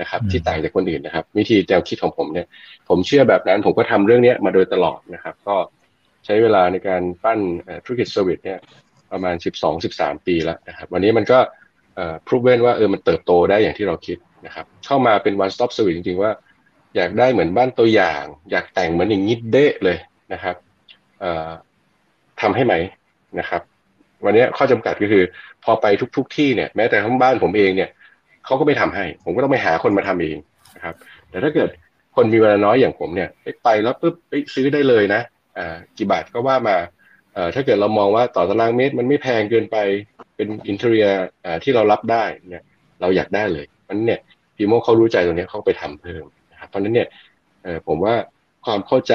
นะครับที่ต่างจากคนอื่นนะครับวิธีแนวคิดของผมเนี่ยผมเชื่อแบบนั้นผมก็ทำเรื่องนี้มาโดยตลอดนะครับก็ใช้เวลาในการปั้นธุรกิจเซอร์วิสเนี่ยประมาณ 12-13 ปีแล้วนะครับวันนี้มันก็พรูฟเว่นว่ามันเติบโตได้อย่างที่เราคิดนะครับเข้ามาเป็น one stop service จริงๆว่าอยากได้เหมือนบ้านตัวอย่างอยากแต่งเหมือนอย่างนี้เด๊ะเลยนะครับทำให้ไหมนะครับวันนี้ข้อจำกัดก็คือพอไปทุกๆที่เนี่ยแม้แต่ทั้งบ้านผมเองเนี่ยเขาก็ไม่ทำให้ผมก็ต้องไปหาคนมาทำเองนะครับแต่ถ้าเกิดคนมีเวลาน้อยอย่างผมเนี่ยไปแล้วปุ๊บซื้อได้เลยนะกี่บาทก็ว่ามาถ้าเกิดเรามองว่าต่อตารางเมตรมันไม่แพงเกินไปเป็นอินเทอร์เนียที่เรารับได้เนี่ยเราอยากได้เลยมันเนี่ยพีโมเขารู้ใจตรงนี้เขาไปทำเพิ่มนะครับเพราะนั้นเนี่ยผมว่าความเข้าใจ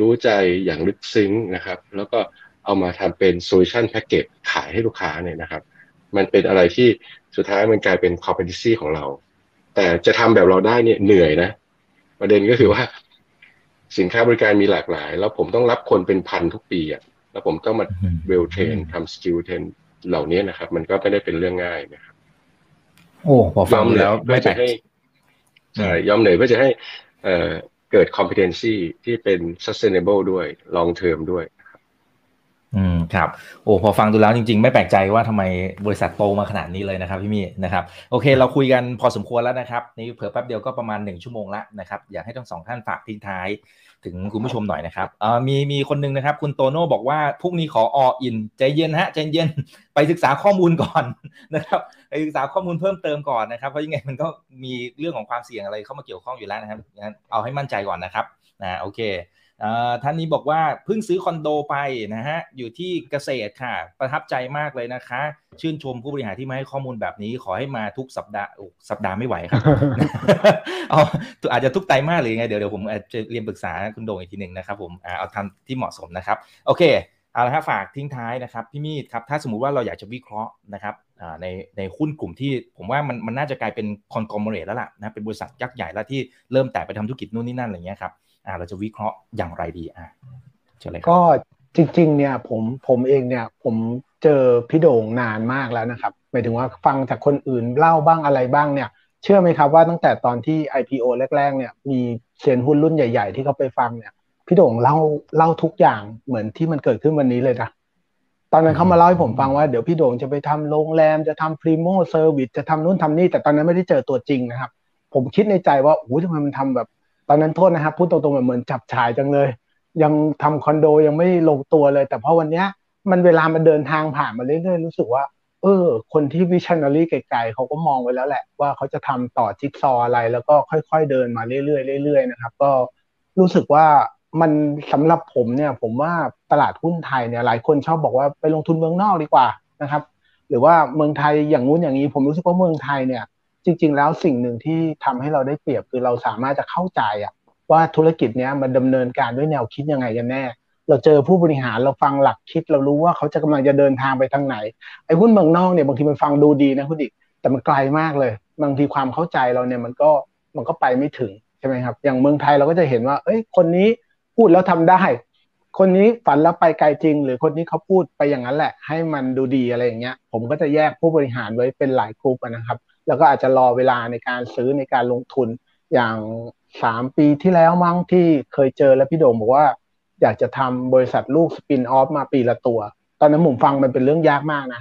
รู้ใจอย่างลึกซึ้งนะครับแล้วก็เอามาทำเป็นโซลูชันแพ็กเกจขายให้ลูกค้าเนี่ยนะครับมันเป็นอะไรที่สุดท้ายมันกลายเป็นคอมเพนซีของเราแต่จะทำแบบเราได้เนี่ยเหนื่อยนะประเด็นก็คือว่าสินค้าบริการมีหลากหลายแล้วผมต้องรับคนเป็นพันทุกปีอ่ะแล้วผมต้องมาเวลเทรนทำสกิลเทรนเหล่านี้นะครับมันก็ไม่ได้เป็นเรื่องง่ายนะครับโอ้พอฟังแล้วไม่จะให้ยอมเหนื่อยเพื่อจะให้เกิด competency ที่เป็น sustainable ด้วย long term ด้วยครับโอ้พอฟังดูแล้วจริงๆไม่แปลกใจว่าทำไมบริษัทโตมาขนาดนี้เลยนะครับพี่มี่นะครับโอเคเราคุยกันพอสมควรแล้วนะครับนี่เผลอแป๊บเดียวก็ประมาณ1ชั่วโมงละนะครับอยากให้ทั้งสองท่านฝากทิ้งท้ายถึงคุณผู้ชมหน่อยนะครับมีคนนึงนะครับคุณโตโน่บอกว่าพรุ่งนี้ขออออินใจเย็นฮะใจเย็นไปศึกษาข้อมูลก่อนนะครับไปศึกษาข้อมูลเพิ่มเติมก่อนนะครับเพราะยังไงมันก็มีเรื่องของความเสี่ยงอะไรเข้ามาเกี่ยวข้องอยู่แล้วนะครับงั้นเอาให้มั่นใจก่อนนะครับโอเคท่านนี้บอกว่าเพิ่งซื้อคอนโดไปนะฮะอยู่ที่เกษตรค่ะประทับใจมากเลยนะคะชื่นชมผู้บริหารที่มาให้ข้อมูลแบบนี้ขอให้มาทุกสัปดาห์ไม่ไหวครับ อาจจะทุกไตรมาสหรือยังไงเดี๋ยวผมจะเรียนปรึกษาคุณโด่งอีกทีหนึ่งนะครับผมเอาทำที่เหมาะสมนะครับโอเคเอาละครับฝากทิ้งท้ายนะครับพี่มีดครับถ้าสมมุติว่าเราอยากจะวิเคราะห์นะครับในหุ้นกลุ่มที่ผมว่ามันน่าจะกลายเป็นคอนกลอเมเรตแล้วล่ะนะเป็นบริษัทยักษ์ใหญ่แล้วที่เริ่มแต่ไปทำธุรกิจนู่นนี่นั่นอะไรเงี้ยครับเราจะวิเคราะห์อย่างไรดีเจออะไรก็จริงๆเนี่ยผมเองเนี่ยผมเจอพี่โด่งนานมากแล้วนะครับหมายถึงว่าฟังจากคนอื่นเล่าบ้างอะไรบ้างเนี่ยเชื่อไหมครับว่าตั้งแต่ตอนที่ IPO แรกๆเนี่ยมีเซียนหุ้นรุ่นใหญ่ๆที่เขาไปฟังเนี่ยพี่โด่งเล่าทุกอย่างเหมือนที่มันเกิดขึ้นวันนี้เลยนะตอนนั้นเขามาเล่าให้ผมฟังว่าเดี๋ยวพี่โด่งจะไปทำโรงแรมจะทำ Primo Service จะทำนู่นทำนี่แต่ตอนนั้นไม่ได้เจอตัวจริงนะครับผมคิดในใจว่าโอ้ยทำไมมันทำแบบตอนนั้นโทษนะครับพูดตรงๆเหมือนจับฉ่ายจังเลยยังทำคอนโดยังไม่ลงตัวเลยแต่พอวันนี้มันเวลามันเดินทางผ่านมาเรื่อยๆรู้สึกว่าคนที่วิชั่นอรี่ไกลๆเขาก็มองไว้แล้วแหละว่าเขาจะทำต่อจิ๊กซออะไรแล้วก็ค่อยๆเดินมาเรื่อยๆเรื่อยๆนะครับก็รู้สึกว่ามันสำหรับผมเนี่ยผมว่าตลาดหุ้นไทยเนี่ยหลายคนชอบบอกว่าไปลงทุนเมืองนอกดีกว่านะครับหรือว่าเมืองไทยอย่างนู้นอย่างนี้ผมรู้สึกว่าเมืองไทยเนี่ยจริงๆแล้วสิ่งหนึ่งที่ทำให้เราได้เปรียบคือเราสามารถจะเข้าใจว่าธุรกิจนี้มันดำเนินการด้วยแนวคิดยังไงกันแน่เราเจอผู้บริหารเราฟังหลักคิดเรารู้ว่าเขาจะกำลังจะเดินทางไปทางไหนไอ้หุ้นเมืองนอกเนี่ยบางทีมันฟังดูดีนะคุณดิแต่มันไกลมากเลยบางทีความเข้าใจเราเนี่ยมันก็ไปไม่ถึงใช่ไหมครับอย่างเมืองไทยเราก็จะเห็นว่าคนนี้พูดแล้วทำได้คนนี้ฝันแล้วไปไกลจริงหรือคนนี้เขาพูดไปอย่างนั้นแหละให้มันดูดีอะไรอย่างเงี้ยผมก็จะแยกผู้บริหารไว้เป็นหลายกลุ่มนะครับแล้วก็อาจจะรอเวลาในการซื้อในการลงทุนอย่าง3ปีที่แล้วมั้งที่เคยเจอแล้วพี่โด่งบอกว่าอยากจะทำบริษัทลูกสปินออฟมาปีละตัวตอนนั้นผมฟังมันเป็นเรื่องยากมากนะ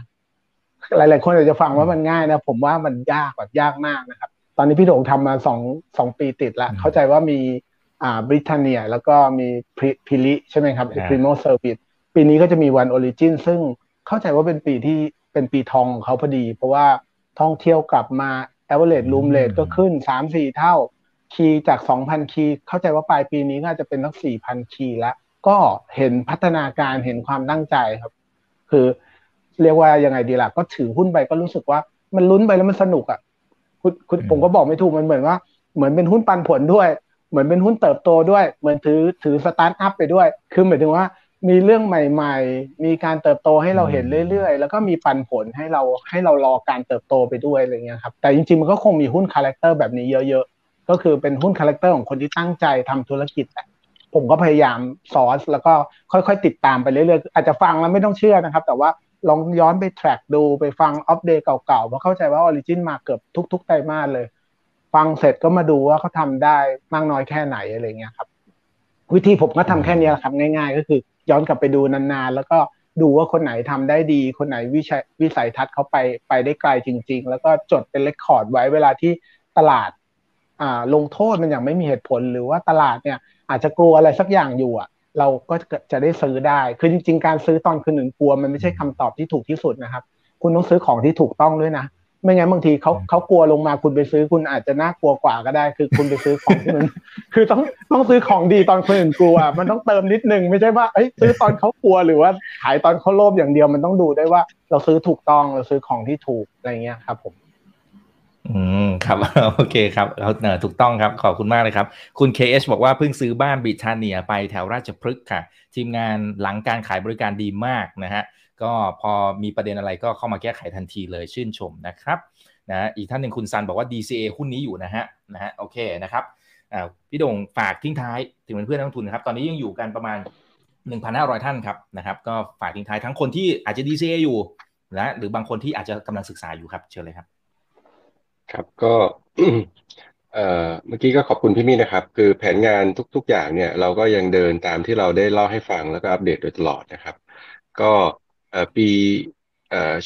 หลายๆคนอาจจะฟังว่ามันง่ายนะผมว่ามันยากมากนะครับตอนนี้พี่โด่งทำมา2ปีติดแล้วเข้าใจว่ามีBritannia แล้วก็มีพิลิใช่ไหมครับ Primo Service ปีนี้ก็จะมีวัน Origin ซึ่งเข้าใจว่าเป็นปีที่เป็นปีทองของเขาพอดีเพราะว่าท่องเที่ยวกลับมา average room rate ก็ขึ้น 3-4 เท่าคีย์จาก 2,000 คีย์เข้าใจว่าปลายปีนี้น่าจะเป็นทั้ง 4,000 คีย์แล้วก็เห็นพัฒนาการเห็นความตั้งใจครับคือเรียกว่ายังไงดีล่ะก็ถือหุ้นไปก็รู้สึกว่ามันลุ้นไปแล้วมันสนุกอ่ะคุณผมก็บอกไม่ถูกมันเหมือนว่าเหมือนเป็นหุ้นปันผลด้วยเหมือนเป็นหุ้นเติบโตด้วยเหมือนถือสตาร์ทอัพไปด้วยคือหมายถึงว่ามีเรื่องใหม่ๆมีการเติบโตให้เราเห็นเรื่อยๆแล้วก็มีปันผลให้เรารอการเติบโตไปด้วยอะไรเงี้ยครับแต่จริงๆมันก็คงมีหุ้นคาแรคเตอร์แบบนี้เยอะๆก็คือเป็นหุ้นคาแรคเตอร์ของคนที่ตั้งใจทำธุรกิจผมก็พยายามซอร์สแล้วก็ค่อยๆติดตามไปเรื่อยๆอาจจะฟังแล้วไม่ต้องเชื่อนะครับแต่ว่าลองย้อนไปแทร็กดูไปฟังอัปเดตเก่าๆเพราะเข้าใจว่า Origin มาเกือบทุกๆไตรมาสเลยฟังเสร็จก็มาดูว่าเขาทำได้มากน้อยแค่ไหนอะไรเงี้ยครับวิธีผมก็ทำแค่นี้แหละครับง่ายๆก็คือย้อนกลับไปดูนานๆแล้วก็ดูว่าคนไหนทำได้ดีคนไหนวิสัยทัศน์เขาไปได้ไกลจริงๆแล้วก็จดเป็นเรคคอร์ดไว้เวลาที่ตลาดลงโทษมันอย่างไม่มีเหตุผลหรือว่าตลาดเนี่ยอาจจะกลัวอะไรสักอย่างอยู่อ่ะเราก็จะได้ซื้อได้คือจริงๆการซื้อตอนคืนหนึ่งกลัวมันไม่ใช่คำตอบที่ถูกที่สุดนะครับคุณต้องซื้อของที่ถูกต้องด้วยนะไม่งั้นบางทีเขากลัวลงมาคุณไปซื้อคุณอาจจะน่ากลัวกว่าก็ได้คือคุณไปซื้อของที่มันคือต้องซื้อของดีตอนคนอื่นกลัวมันต้องเติมนิดนึงไม่ใช่ว่าเอ้ยซื้อตอนเขากลัวหรือว่าขายตอนเขาโลภอย่างเดียวมันต้องดูได้ว่าเราซื้อถูกต้องเราซื้อของที่ถูกอะไรเงี้ยครับผมครับโอเคครับเราถูกต้องครับขอบคุณมากเลยครับคุณ KH บอกว่าเพิ่งซื้อบ้าน Britannia ไปแถวราชพฤกษ์ค่ะทีมงานหลังการขายบริการดีมากนะฮะก็พอมีประเด็นอะไรก็เข้ามาแก้ไขทันทีเลยชื่นชมนะครับนะอีกท่านหนึ่งคุณซันบอกว่า DCA หุ้นนี้อยู่นะฮะโอเคนะครับพี่โด่งฝากทิ้งท้ายถึงเพื่อนนักลงทุนนะครับตอนนี้ยังอยู่กันประมาณ 1,500 ท่านครับนะครับก็ฝากทิ้งท้ายทั้งคนที่อาจจะ DCA อยู่และหรือบางคนที่อาจจะกำลังศึกษาอยู่ครับเชิญเลยครับครับก็เมื่อกี้ก็ขอบคุณพี่มี่นะครับคือแผนงานทุกๆอย่างเนี่ยเราก็ยังเดินตามที่เราได้เล่าให้ฟังแล้วก็อัปเดตโดยตลอดนะครับก็ปี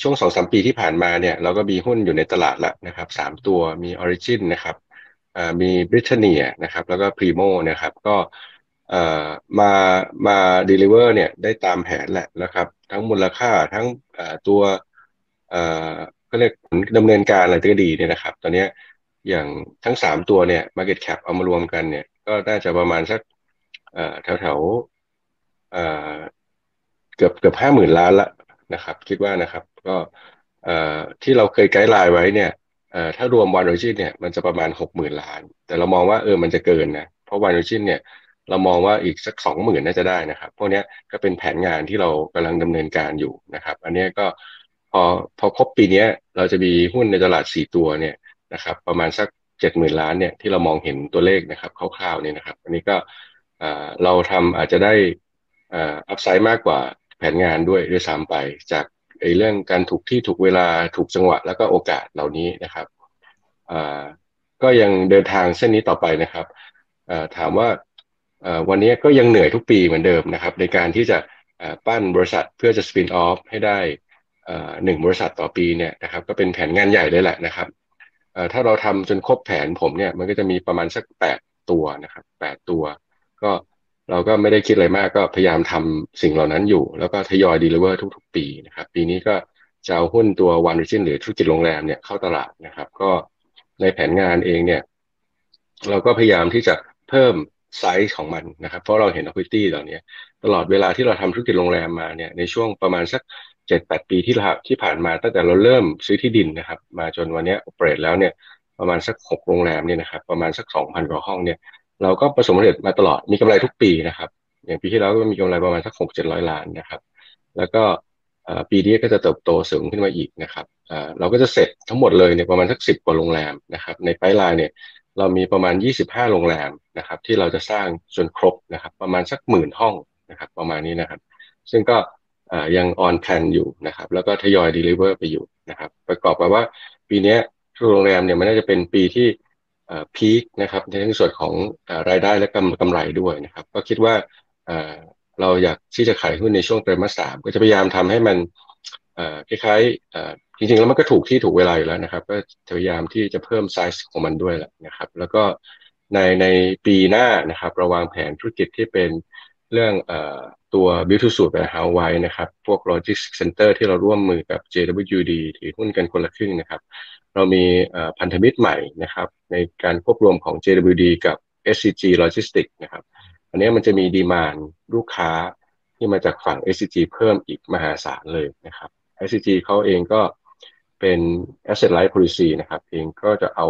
ช่วง 2-3 ปีที่ผ่านมาเนี่ยเราก็มีหุ้นอยู่ในตลาดละนะครับ3ตัวมี Origin นะครับมี Britannia นะครับแล้วก็ Primo นะครับก็มา deliver เนี่ยได้ตามแผนแหละนะครับทั้งมูลค่าทั้งตัวก็เรียกผลดำเนินการอะไรก็ดีเนี่ยนะครับตอนนี้อย่างทั้ง3ตัวเนี่ย market cap เอามารวมกันเนี่ยก็น่าจะประมาณสักแถวเกือบ 50,000 ล้านละนะครับคิดว่านะครับก็ที่เราเคยไกด์ไลน์ไว้เนี่ยถ้ารวม Origin เนี่ยมันจะประมาณ 60,000 ล้านแต่เรามองว่ามันจะเกินนะเพราะ Origin เนี่ยเรามองว่าอีกสัก 20,000 น่าจะได้นะครับพวกนี้ก็เป็นแผนงานที่เรากำลังดำเนินการอยู่นะครับอันนี้ก็พอครบปีนี้เราจะมีหุ้นในตลาด4ตัวเนี่ยนะครับประมาณสัก 70,000 ล้านเนี่ยที่เรามองเห็นตัวเลขนะครับคร่าวๆเนี่ยนะครับอันนี้ก็เราทำอาจจะได้อัพไซด์มากกว่าแผนงานด้วยซ้ำไปจากเรื่องการถูกที่ถูกเวลาถูกจังหวะแล้วก็โอกาสเหล่านี้นะครับก็ยังเดินทางเส้นนี้ต่อไปนะครับถามว่าวันนี้ก็ยังเหนื่อยทุกปีเหมือนเดิมนะครับในการที่จะปั้นบริษัทเพื่อจะสปินออฟให้ได้1บริษัทต่อปีเนี่ยนะครับก็เป็นแผนงานใหญ่เลยแหละนะครับถ้าเราทำจนครบแผนผมเนี่ยมันก็จะมีประมาณสัก8ตัวนะครับ8ตัวก็เราก็ไม่ได้คิดอะไรมากก็พยายามทำสิ่งเหล่านั้นอยู่แล้วก็ทยอย deliver ทุกๆปีนะครับปีนี้ก็จะเอาหุ้นตัว Origin หรือธุรกิจโรงแรมเนี่ยเข้าตลาดนะครับก็ในแผนงานเองเนี่ยเราก็พยายามที่จะเพิ่มไซส์ของมันนะครับเพราะเราเห็น equity เหล่านี้ตลอดเวลาที่เราทำธุรกิจโรงแรมมาเนี่ยในช่วงประมาณสัก 7-8 ปีที่ผ่านมาตั้งแต่เราเริ่มซื้อที่ดินนะครับมาจนวันนี้ operate แล้วเนี่ยประมาณสัก6โรงแรมเนี่ยนะครับประมาณสัก 2,000 กว่าห้องเนี่ยเราก็ประสบผลสำเร็จมาตลอดมีกำไรทุกปีนะครับอย่างปีที่แล้วก็มีกำไรประมาณสัก 6-700 ล้านนะครับแล้วก็ปีนี้ก็จะเติบโตสูงขึ้นมาอีกนะครับเราก็จะเสร็จทั้งหมดเลยเนี่ยประมาณสัก10กว่าโรงแรมนะครับในไพลายเนี่ยเรามีประมาณ25โรงแรมนะครับที่เราจะสร้างจนครบนะครับประมาณสัก 10,000 ห้องนะครับประมาณนี้นะครับซึ่งก็ยังออนแพลนอยู่นะครับแล้วก็ทยอยเดลิเวอร์ไปอยู่นะครับประกอบกับว่าปีนี้โรงแรมเนี่ยมันน่าจะเป็นปีที่พีคนะครับในส่วนของรายได้และกำไรด้วยนะครับก็คิดว่าเราอยากที่จะขายหุ้นในช่วงไตรมาส3ก็จะพยายามทำให้มันคล้ายๆจริงๆแล้วมันก็ถูกที่ถูกเวลาอยู่แล้วนะครับก็พยายามที่จะเพิ่มไซส์ของมันด้วยแหละนะครับแล้วก็ในปีหน้านะครับเราวางแผนธุรกิจที่เป็น เรื่องตัว Build to Suit แบบฮาวายนะครับพวก Logistics Center ที่เราร่วมมือกับ JWD ถือหุ้นกันคนละครึ่งนะครับเรามีพันธมิตรใหม่นะครับในการควบรวมของ JWD กับ SCG Logistics นะครับอันนี้มันจะมีดีมานด์ลูกค้าที่มาจากฝั่ง SCG เพิ่มอีกมหาศาลเลยนะครับ SCG เขาเองก็เป็น Asset Light Policy นะครับเองก็จะเอา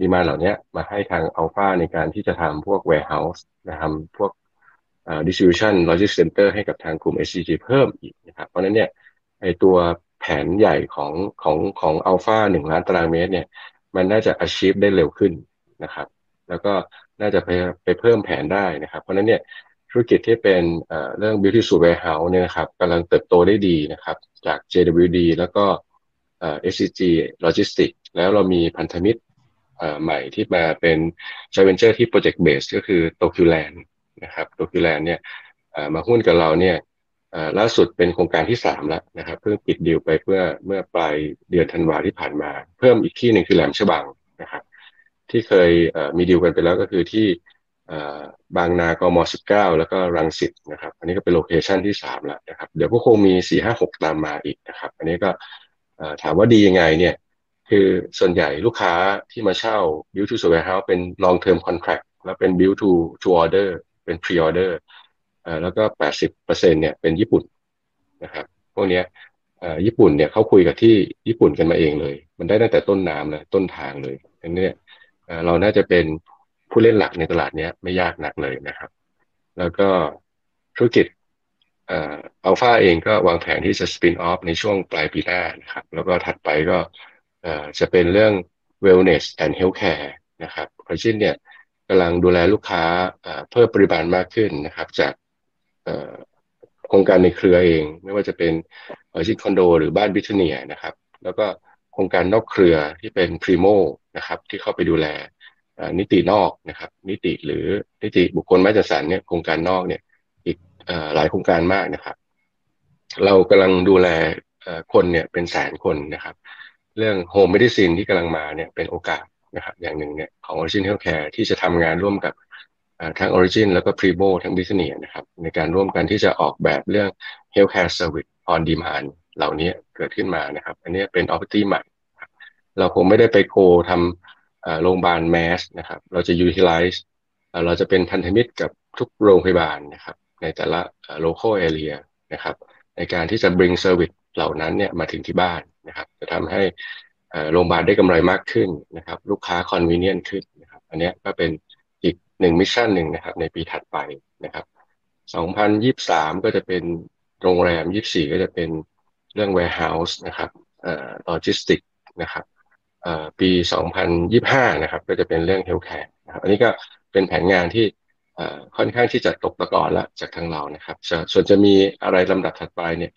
ดีมานด์เหล่านี้มาให้ทาง Alpha ในการที่จะทำพวก Warehouse นะครับพวกdistribution logistics center ให้กับทางกลุ่ม SCG เพิ่มอีกนะครับเพราะนั้นเนี่ยไอตัวแผนใหญ่ของ Alpha 1 ล้านตารางเมตรเนี่ยมันน่าจะ achieve ได้เร็วขึ้นนะครับแล้วก็น่าจะไปเพิ่มแผนได้นะครับเพราะนั้นเนี่ยธุรกิจที่เป็นเรื่อง Build to Suit Warehouse เนี่ยนะครับกำลังเติบโตได้ดีนะครับจาก JWD แล้วก็SCG Logistics แล้วเรามีพันธมิตรใหม่ที่มาเป็น Saventure ที่ project base ก็คือ Tokyo LandนะครับTokyo Landเนี่ยมาหุ้นกับเราเนี่ยล่าสุดเป็นโครงการที่3แล้วนะครับเพิ่งปิดดีลไปเมื่อปลายเดือนธันวาที่ผ่านมาเพิ่มอีกที่หนึ่งคือแหลมฉบังนะครับที่เคยมีดีลกันไปแล้วก็คือที่บางนากม19แล้วก็รังสิตนะครับอันนี้ก็เป็นโลเคชันที่3แล้วนะครับเดี๋ยวก็คงมี 4-5-6 ตามมาอีกนะครับอันนี้ก็ถามว่าดียังไงเนี่ยคือส่วนใหญ่ลูกค้าที่มาเช่า Build to Suit Warehouse เป็น long term contract แล้วเป็น Build to orderเป็น pre-order แล้วก็ 80% เนี่ยเป็นญี่ปุ่นนะครับพวกนี้ญี่ปุ่นเนี่ยเขาคุยกับที่ญี่ปุ่นกันมาเองเลยมันได้ตั้งแต่ต้นน้ำเลยต้นทางเลยอันนี้เราน่าจะเป็นผู้เล่นหลักในตลาดนี้ไม่ยากนักเลยนะครับแล้วก็ธุรกิจอัลฟาเองก็วางแผนที่จะ spin off ในช่วงปลายปีหน้านะครับแล้วก็ถัดไปก็จะเป็นเรื่อง wellness and healthcare นะครับเพราะฉะนั้นเนี่ยกำลังดูแลลูกค้าเพิ่มปริมาณมากขึ้นนะครับจากโครงการในเครือเองไม่ว่าจะเป็นOriginคอนโดหรือบ้านBritanniaนะครับแล้วก็โครงการนอกเครือที่เป็น Primo นะครับที่เข้าไปดูแลนิตินอกนะครับนิติหรือนิติบุคคลไม้จัดสรรเนี่ยโครงการนอกเนี่ยอีกหลายโครงการมากนะครับเรากำลังดูแลคนเนี่ยเป็นแสนคนนะครับเรื่องโฮมเมดิซินที่กำลังมาเนี่ยเป็นโอกาสนะครับอย่างหนึ่งเนี่ยของ Origin Healthcare ที่จะทำงานร่วมกับทั้ง Origin แล้วก็ Primo ทั้ง Britannia นะครับในการร่วมกันที่จะออกแบบเรื่อง Healthcare Service on Demand เหล่านี้เกิดขึ้นมานะครับอันนี้เป็น opportunity ใหม่เราคงไม่ได้ไปโกทำโรงพยาบาลแมสนะครับเราจะ utilize เราจะเป็นพันธมิตรกับทุกโรงพยาบาลนะครับในแต่ละ local area นะครับในการที่จะ bring service เหล่านั้นเนี่ยมาถึงที่บ้านนะครับจะทำให้โรงพยาบาลได้กำไรมากขึ้นนะครับลูกค้าคอนวีเนียนขึ้นนะครับอันนี้ก็เป็นอีก1มิชชั่นหนึ่งนะครับในปีถัดไปนะครับ2023ก็จะเป็นโรงแรม24ก็จะเป็นเรื่อง warehouse นะครับlogistics นะครับปี2025นะครับก็จะเป็นเรื่อง healthcare นะครับอันนี้ก็เป็นแผนงานที่ค่อนข้างที่จะตกตะกอนละจากทางเรานะครับส่วนจะมีอะไรลำดับถัดไปเนี่ย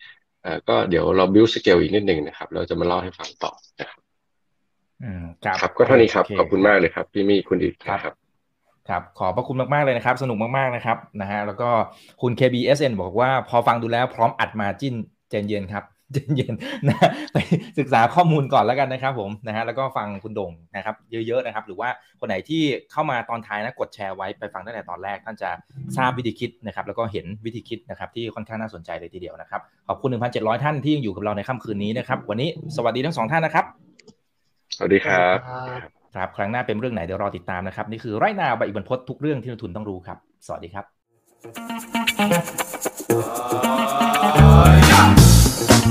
ก็เดี๋ยวเรา build scale อีกนิดนึงนะครับเราจะมาเล่าให้ฟังต่อนะครับครับก็เท่านี้ครับขอบคุณมากเลยครับพี่มี่คุณอิทครับครับขอบพระคุณมากๆเลยนะครับสนุกมากๆนะครับนะฮะแล้วก็คุณ KBSN บอกว่าพอฟังดูแล้วพร้อมอัดมาจิ้นเจนเย็นครับเจนเย็นนะไปศึกษาข้อมูลก่อนแล้วกันนะครับผมนะฮะแล้วก็ฟังคุณดงนะครับเยอะๆนะครับหรือว่าคนไหนที่เข้ามาตอนท้ายนะกดแชร์ไว้ไปฟังตั้งแต่ตอนแรกท่านจะทราบวิธีคิดนะครับแล้วก็เห็นวิธีคิดนะครับที่ค่อนข้างน่าสนใจเลยทีเดียวนะครับขอบคุณ 1,700 ท่านที่ยังอยู่กับเราในค่ำคืนนี้นะครับวันนี้สวัสดีทั้งสองท่านนะครับสวัสดีครับครับครั้งหน้าเป็นเรื่องไหนเดี๋ยวรอติดตามนะครับนี่คือRight Now ใบอิบันพจน์ทุกเรื่องที่นักทุนต้องรู้ครับสวัสดีครับ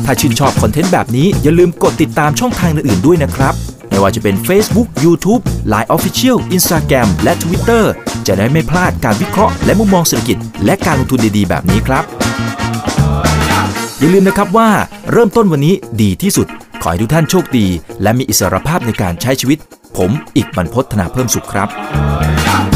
ถ้าชื่นชอบคอนเทนต์แบบนี้อย่าลืมกดติดตามช่องทางอื่นๆด้วยนะครับไม่ว่าจะเป็น Facebook, YouTube, Line Official, Instagram และ Twitter จะได้ไม่พลาดการวิเคราะห์และมุมมองเศรษฐกิจและการลงทุนดีๆแบบนี้ครับอย่าลืมนะครับว่าเริ่มต้นวันนี้ดีที่สุดขอให้ทุกท่านโชคดีและมีอิสรภาพในการใช้ชีวิตผมอิก บรรพต ธนาเพิ่มสุขครับ